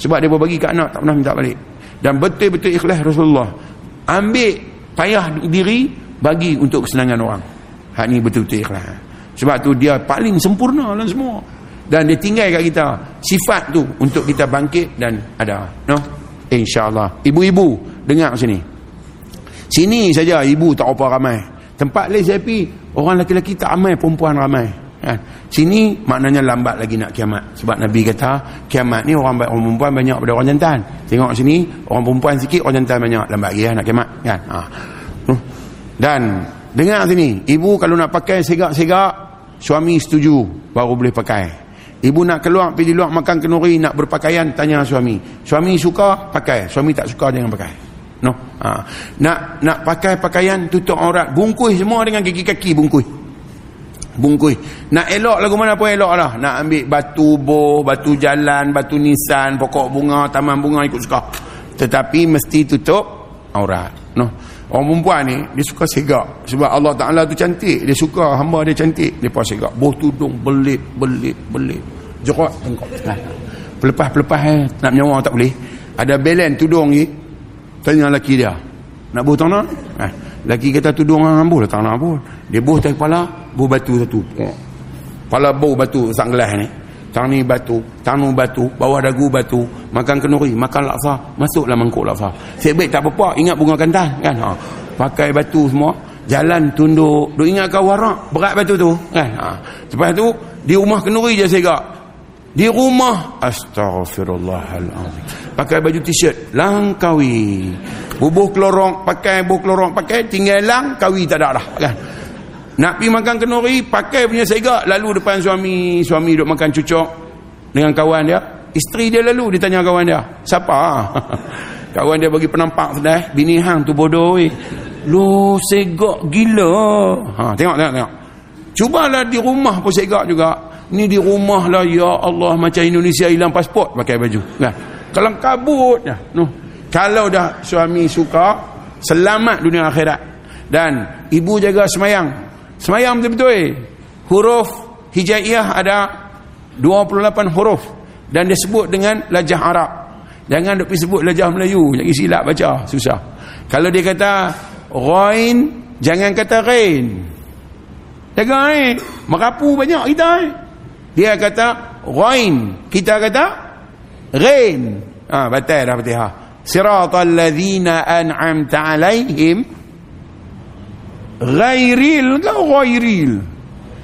Sebab mereka bagi kat anak, tak pernah minta balik. Dan betul-betul ikhlas Rasulullah. Ambil payah diri, bagi untuk kesenangan orang. Hak ni betul-betul ikhlas. Sebab tu dia paling sempurna dalam semua. Dan dia tinggal kat kita sifat tu untuk kita bangkit dan ada. No? InsyaAllah. Ibu-ibu, dengar sini. Sini saja ibu tak apa ramai. Tempat lain saya pergi, orang lelaki-lelaki tak ramai, perempuan ramai. Sini maknanya lambat lagi nak kiamat. Sebab Nabi kata, kiamat ni orang perempuan banyak daripada orang jantan. Tengok sini, orang perempuan sikit, orang jantan banyak. Lambat lagi nak kiamat. Kan? Dan dengar sini, ibu kalau nak pakai segak-segak, suami setuju baru boleh pakai. Ibu nak keluar pergi luar makan kenuri, nak berpakaian, tanya suami. Suami suka pakai, suami tak suka jangan pakai. No. Nak pakai pakaian tutup aurat, bungkus semua dengan kaki-kaki bungkus. Nak elok lagu mana pun elok lah. Nak ambil batu boh, batu jalan, batu nisan, pokok bunga, taman bunga, ikut suka. Tetapi mesti tutup aurat. No. Orang perempuan ni dia suka segak. Sebab Allah Ta'ala tu cantik. Dia suka hamba dia cantik. Dia pun segak. Boh tudung belit. Jerat tengkok. Pelepah-pelepah nak menyawa tak boleh. Ada belen tudung ni. Tanya lelaki dia. Nak boh tanah? Lelaki kata tudung hang boh tanah pun. Dia boh atas kepala, boh batu satu. Kepala boh batu sanggelas ni. Tani batu, tanu batu, bawah dagu batu, makan kenuri, makan laksa, masuklah mangkuk laksa. Sebab tak apa-apa, ingat bunga kantan kan. Pakai batu semua, jalan tunduk, duk ingat kau warak, berat batu tu kan. Lepas tu di rumah kenuri je segak. Di rumah astagfirullahalazim. Pakai baju t-shirt Langkawi. bubuh kelorong, pakai bubuh kelorong, pakai tinggal elang, kawi tak ada dah kan. Nak pergi makan kenuri, pakai punya segak, lalu depan suami, suami duk makan cucuk dengan kawan dia, isteri dia lalu, dia tanya kawan dia, siapa? Kawan dia bagi penampak sedai, bini hang tu bodoh weh. Loh, segak gila. Ha, tengok. Cubalah di rumah pun segak juga. Ni di rumah lah, ya Allah, macam Indonesia hilang pasport pakai baju kan. Kalau kabut dah. Noh. Kalau dah suami suka, selamat dunia akhirat. Dan ibu jaga semayang betul-betul huruf hijaiyah ada 28 huruf dan disebut dengan lajah Arab, jangan duk pergi sebut lajah Melayu, jadi silap baca susah. Kalau dia kata ghain, jangan kata ghain, jaga merapu banyak kita dia kata ghain, kita kata ghain. Ah, batal dah Fatihah. Siratal ladzina an'amta alaihim ghairil ghairil.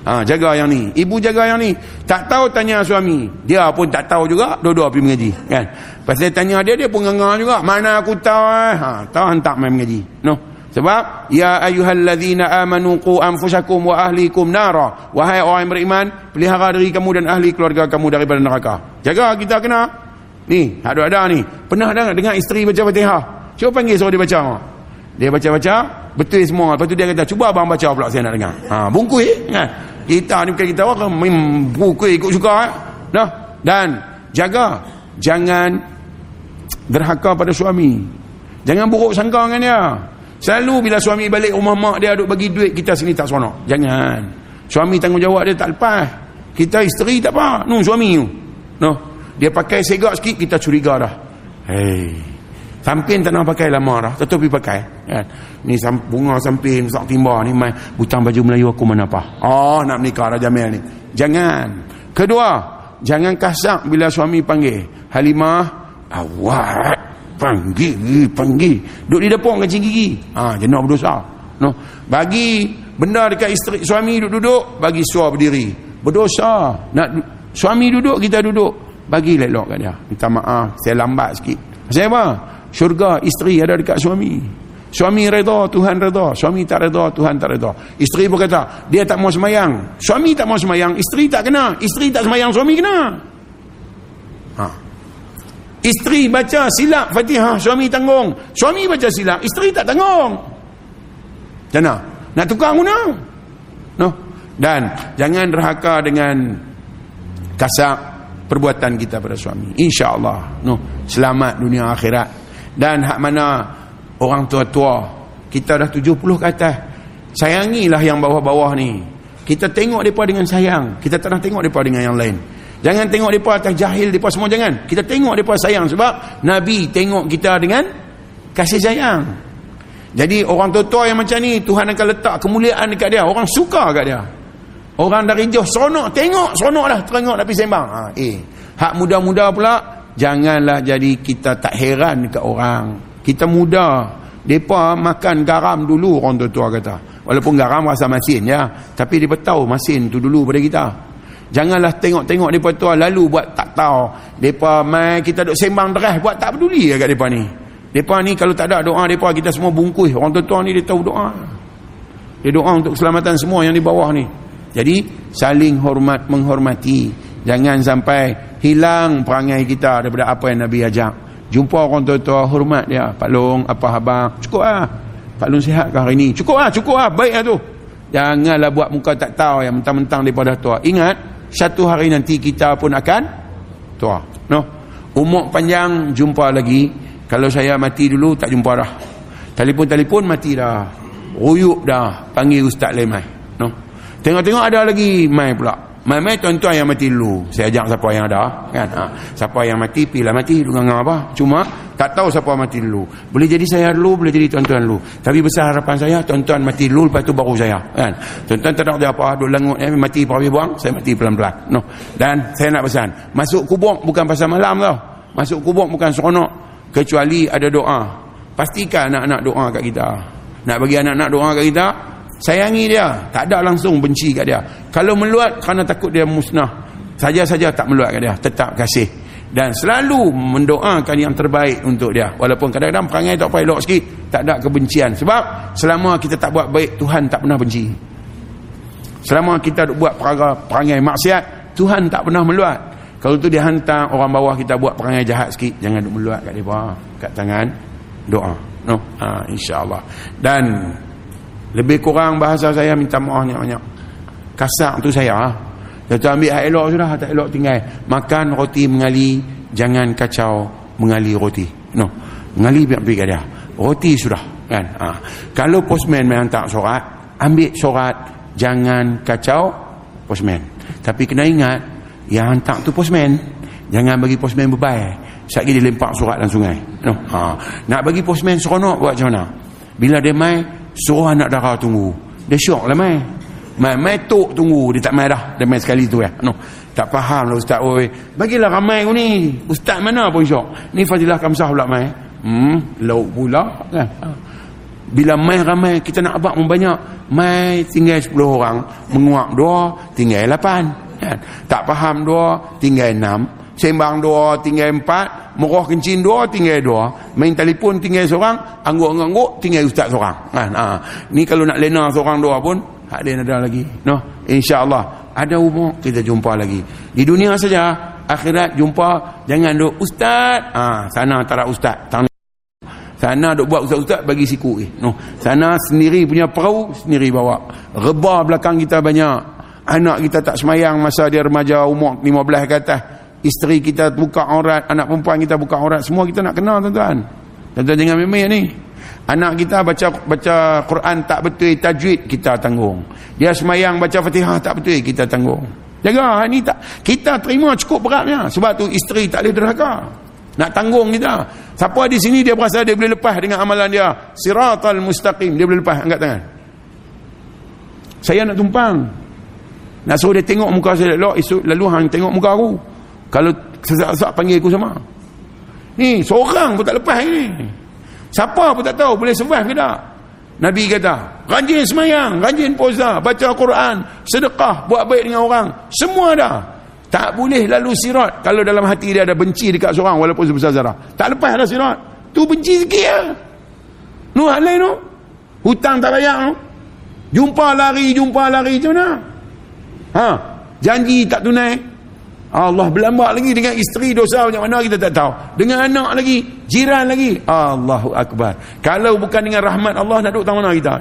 Ha, jaga yang ni, ibu jaga yang ni. Tak tahu tanya suami, dia pun tak tahu juga, dua-dua pergi mengaji kan. Pasal tanya dia, dia pun nganga juga, mana aku tahu tahu hantar main mengaji. No, sebab ya ayyuhallazina amanu qu anfusakum wa ahlikum nara, wahai orang beriman, pelihara diri kamu dan ahli keluarga kamu daripada neraka. Jaga kita kena ni, ada ni. Pernah dah dengar isteri baca Fatihah? Cuba panggil suruh dia baca. Dia baca-baca, betul semua. Lepas tu dia kata, "Cuba abang baca pula, saya nak dengar." Ha, bungkui kan. Kita ni bukan kita orang bungkui ikut suka. Dah. Dan jaga jangan derhaka pada suami. Jangan buruk sangka dengan dia. Selalu bila suami balik rumah mak dia duk bagi duit, kita sini tak seronok. Jangan. Suami tanggungjawab dia tak lepas. Kita isteri tak apa. Nu suami tu. Noh. Dia pakai segak sikit, kita curiga dah. Hei, sampin tak nak pakai lama dah, tentu pergi pakai kan? Ni bunga sampin, besar timba ni main, butang baju Melayu aku mana apa. Oh, nak menikah dah Jamil ni. Jangan. Kedua, jangan kasar bila suami panggil Halimah. Awak panggil duduk di dapur kencing gigi. Ha, jenok berdosa. No. Bagi benda dekat isteri, suami duduk-duduk, bagi suar berdiri, berdosa. Nak suami duduk, kita duduk, bagi lelok kat dia, minta maaf saya lambat sikit. Pasal apa? Syurga isteri ada dekat suami. Suami redha, Tuhan redha. Suami tak redha, Tuhan tak redha. Isteri pun kata dia tak mau semayang, suami tak mau semayang, isteri tak kena. Isteri tak semayang, suami kena. Ha. Isteri baca silap Fatihah, suami tanggung. Suami baca silap, isteri tak tanggung. Macam mana? Nak tukar guna? No. Dan jangan derhaka dengan kasar perbuatan kita pada suami, insya-Allah. No, selamat dunia akhirat. Dan hak mana orang tua-tua, kita dah 70 ke atas, sayangilah yang bawah-bawah ni. Kita tengok depa dengan sayang, kita tak nak tengok depa dengan yang lain. Jangan tengok depa atas jahil depa semua, jangan. Kita tengok depa sayang, sebab Nabi tengok kita dengan kasih sayang. Jadi orang tua-tua yang macam ni, Tuhan akan letak kemuliaan dekat dia, orang suka kat dia. Orang dari jauh seronok, tengok seronok lah, terengok tapi sembang. Ha, hak muda-muda pula, janganlah jadi kita tak heran dekat orang. Kita muda, mereka makan garam dulu, orang tua-tua kata. Walaupun garam rasa masin ya, tapi mereka tahu masin tu dulu pada kita. Janganlah tengok-tengok mereka tua lalu buat tak tahu. Mereka mai kita duk sembang deras, buat tak peduli dekat mereka ni. Mereka ni kalau tak ada doa mereka, kita semua bungkus. Orang tua-tua ni dia tahu doa. Dia doa untuk keselamatan semua yang di bawah ni. Jadi saling hormat, menghormati. Jangan sampai hilang perangai kita daripada apa yang Nabi ajak. Jumpa orang tua-tua, hormat dia. Pak Long, apa khabar? Cukup lah. Pak Long sihat ke hari ni? Cukup lah. Baik lah tu. Janganlah buat muka tak tahu yang mentang-mentang daripada tua. Ingat, satu hari nanti kita pun akan tua. No. Umur panjang, jumpa lagi. Kalau saya mati dulu, tak jumpa dah. Telefon-telefon mati dah. Ruyuk dah. Panggil Ustaz Lemai. No. Tengok-tengok ada lagi mai pula. Mai tuan-tuan yang mati dulu. Saya ajak siapa yang ada kan. Ha. Siapa yang mati, pilih mati dengan apa. Cuma tak tahu siapa mati dulu. Boleh jadi saya dulu, boleh jadi tuan-tuan dulu. Tapi besar harapan saya tuan-tuan mati dulu, lepas tu baru saya kan. Tuan-tuan tak nak dia apa, duk langut mati pergi buang, saya mati pelan-pelan. No. Dan saya nak pesan, masuk kubur bukan pasal malam tau. Masuk kubur bukan seronok kecuali ada doa. Pastikan anak-anak doa kat kita. Nak bagi anak-anak doa kat kita, sayangi dia, tak ada langsung benci kat dia. Kalau meluat kerana takut dia musnah, saja-saja tak meluat kat dia, tetap kasih. dan selalu mendoakan yang terbaik untuk dia, walaupun kadang-kadang perangai tak payah elok sikit, tak ada kebencian. Sebab selama kita tak buat baik, Tuhan tak pernah benci. Selama kita buat perangai maksiat, Tuhan tak pernah meluat. Kalau tu dia hantar orang bawah kita buat perangai jahat sikit, jangan duk meluat kat depa, kat tangan doa. No, insya-Allah. Dan lebih kurang bahasa saya minta maaf banyak-banyak. Kasar tu saya ah. Kita ambil hak elok sudah, tak elok tinggal. Makan roti mengali, jangan kacau mengali roti. No. Mengali biar pergi kat dia. Roti sudah kan. Ha. Kalau postman mai hantar surat, ambil surat, jangan kacau postman. Tapi kena ingat yang hantar tu postman. Jangan bagi postman bebai. Sekali dia lempak surat dalam sungai. No. Ha. Nak bagi postman seronok buat macam mana? Bila dia mai, suruh anak dara tunggu. Dia syok lah mai. Mai tok tunggu, dia tak mai dah. Dia mai sekali tu ya. No. Tak faham lah ustaz oi. Bagilah ramai ku ni. Ustaz mana pun syok. Ni Fadhilah Kamsah pula mai. Lauk pula kan. Bila mai ramai, kita nak abang membanyak. Mai tinggal 10 orang, menguap 2, tinggal 8 kan. Tak faham 2, tinggal 6. Sembang 2, tinggal 4. Merah kencing 2, tinggal 2. Main telefon tinggal seorang, angguk-angguk tinggal ustaz seorang kan. Ha. Ni kalau nak lena seorang 2 pun hak dia ada lagi. No, insya-Allah ada umur kita jumpa lagi. Di dunia saja, akhirat jumpa. Jangan duk ustaz. Ah, sana tak ada ustaz. Sana duk buat ustaz-ustaz bagi siku eh. No, sana sendiri punya perahu sendiri bawa. Reba belakang kita banyak. Anak kita tak semayang masa dia remaja umur 15 ke atas. Isteri kita buka aurat, anak perempuan kita buka aurat. Semua kita nak kenal tuan-tuan. Tuan-tuan jangan main-main ni. Anak kita baca Quran tak betul, tajwid kita tanggung. Dia semayang baca Fatihah tak betul, kita tanggung. Jaga ni tak, kita terima cukup beratnya. Sebab tu isteri tak boleh derhaka, nak tanggung kita. Siapa di sini dia berasa dia boleh lepas dengan amalan dia siratal mustaqim, dia boleh lepas, angkat tangan. Saya nak tumpang, nak suruh dia tengok muka saya elok, lalu hang tengok muka aku. Kalau sesak-sesak panggil aku sama. Ni seorang pun tak lepas ni, siapa pun tak tahu boleh survive ke tak. Nabi kata rajin semayang, rajin puasa, baca Quran, sedekah, buat baik dengan orang, semua dah. Tak boleh lalu sirat kalau dalam hati dia ada benci dekat seorang walaupun sebesar zarah. Tak lepas dah sirat tu, benci sikit lah. No, hal lain no. Hutang tak bayar no. Jumpa lari macam mana? Ha, janji tak tunai. Allah berlambak lagi dengan isteri, dosa macam mana kita tak tahu. Dengan anak lagi, jiran lagi. Allahu Akbar. Kalau bukan dengan rahmat Allah, nak duduk tangan kita.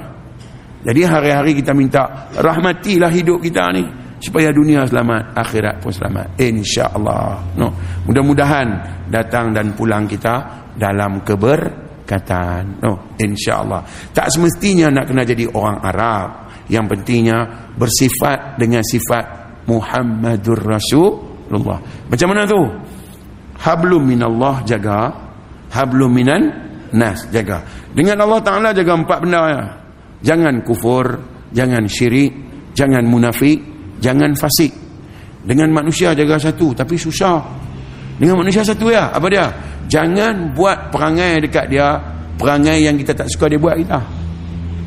Jadi hari-hari kita minta, rahmatilah hidup kita ni supaya dunia selamat, akhirat pun selamat, insya-Allah. No. Mudah-mudahan datang dan pulang kita dalam keberkatan. No, insya-Allah. Tak semestinya nak kena jadi orang Arab. Yang pentingnya bersifat dengan sifat Muhammadur Rasul Allah. Macam mana tu? Hablum minallah jaga, hablum minan nas jaga. Dengan Allah Ta'ala jaga empat benda ya. Jangan kufur, jangan syirik, jangan munafik, jangan fasik. Dengan manusia jaga satu, tapi susah. Dengan manusia satu ya, apa dia? Jangan buat perangai dekat dia, perangai yang kita tak suka dia buat kita.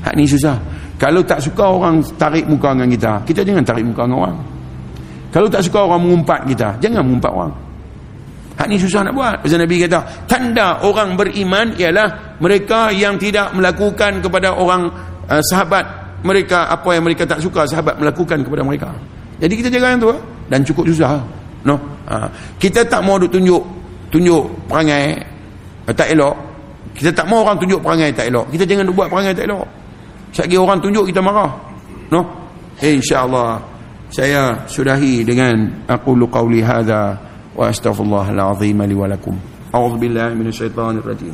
Hak ni susah. Kalau tak suka orang tarik muka dengan kita, kita jangan tarik muka dengan orang. Kalau tak suka orang mengumpat kita, jangan mengumpat orang. Hak ni susah nak buat. Pasal Nabi kata, tanda orang beriman ialah mereka yang tidak melakukan kepada orang sahabat mereka apa yang mereka tak suka sahabat melakukan kepada mereka. Jadi kita jaga yang tu dan cukup susah. No. Kita tak mau duk tunjuk perangai tak elok. Kita tak mau orang tunjuk perangai tak elok. Kita jangan buat perangai tak elok. Sekali orang tunjuk kita marah. No. Insya-Allah. Saya sudahi dengan aqulu qawli hadza wa astaghfirullahal azim li wa lakum. A'udzu billahi minasyaitonir rajim.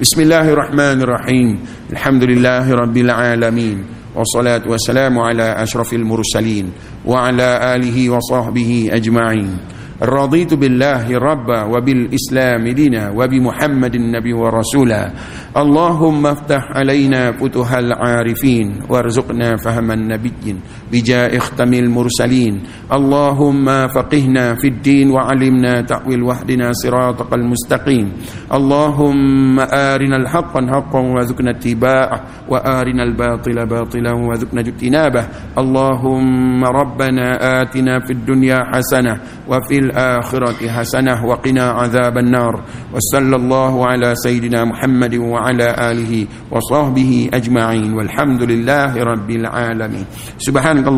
Bismillahirrahmanirrahim. Alhamdulillahirabbil alamin. Wassalatu wassalamu ala asyrafil mursalin wa ala alihi wa sahbihi ajma'in. رضيت بالله ربا وبالإسلام دينا وبمحمد النبي ورسولا اللهم افتح علينا فتوح العارفين وارزقنا فهم النبيين بجاه ختم المرسلين اللهم فقهنا في الدين وعلمنا تأويل وحدنا صراطك المستقيم اللهم آرنا الحق حقا وارزقنا اتباعه وآرنا الباطل باطلا وارزقنا اجتنابه اللهم ربنا آتنا في الدنيا حسنة وفي fil akhirati hasanah wa qina azaban nar. Wa sallallahu ala sayyidina Muhammadin wa ala alihi wa sahbihi ajma'in, walhamdulillahi rabbil alamin. Subhanallah.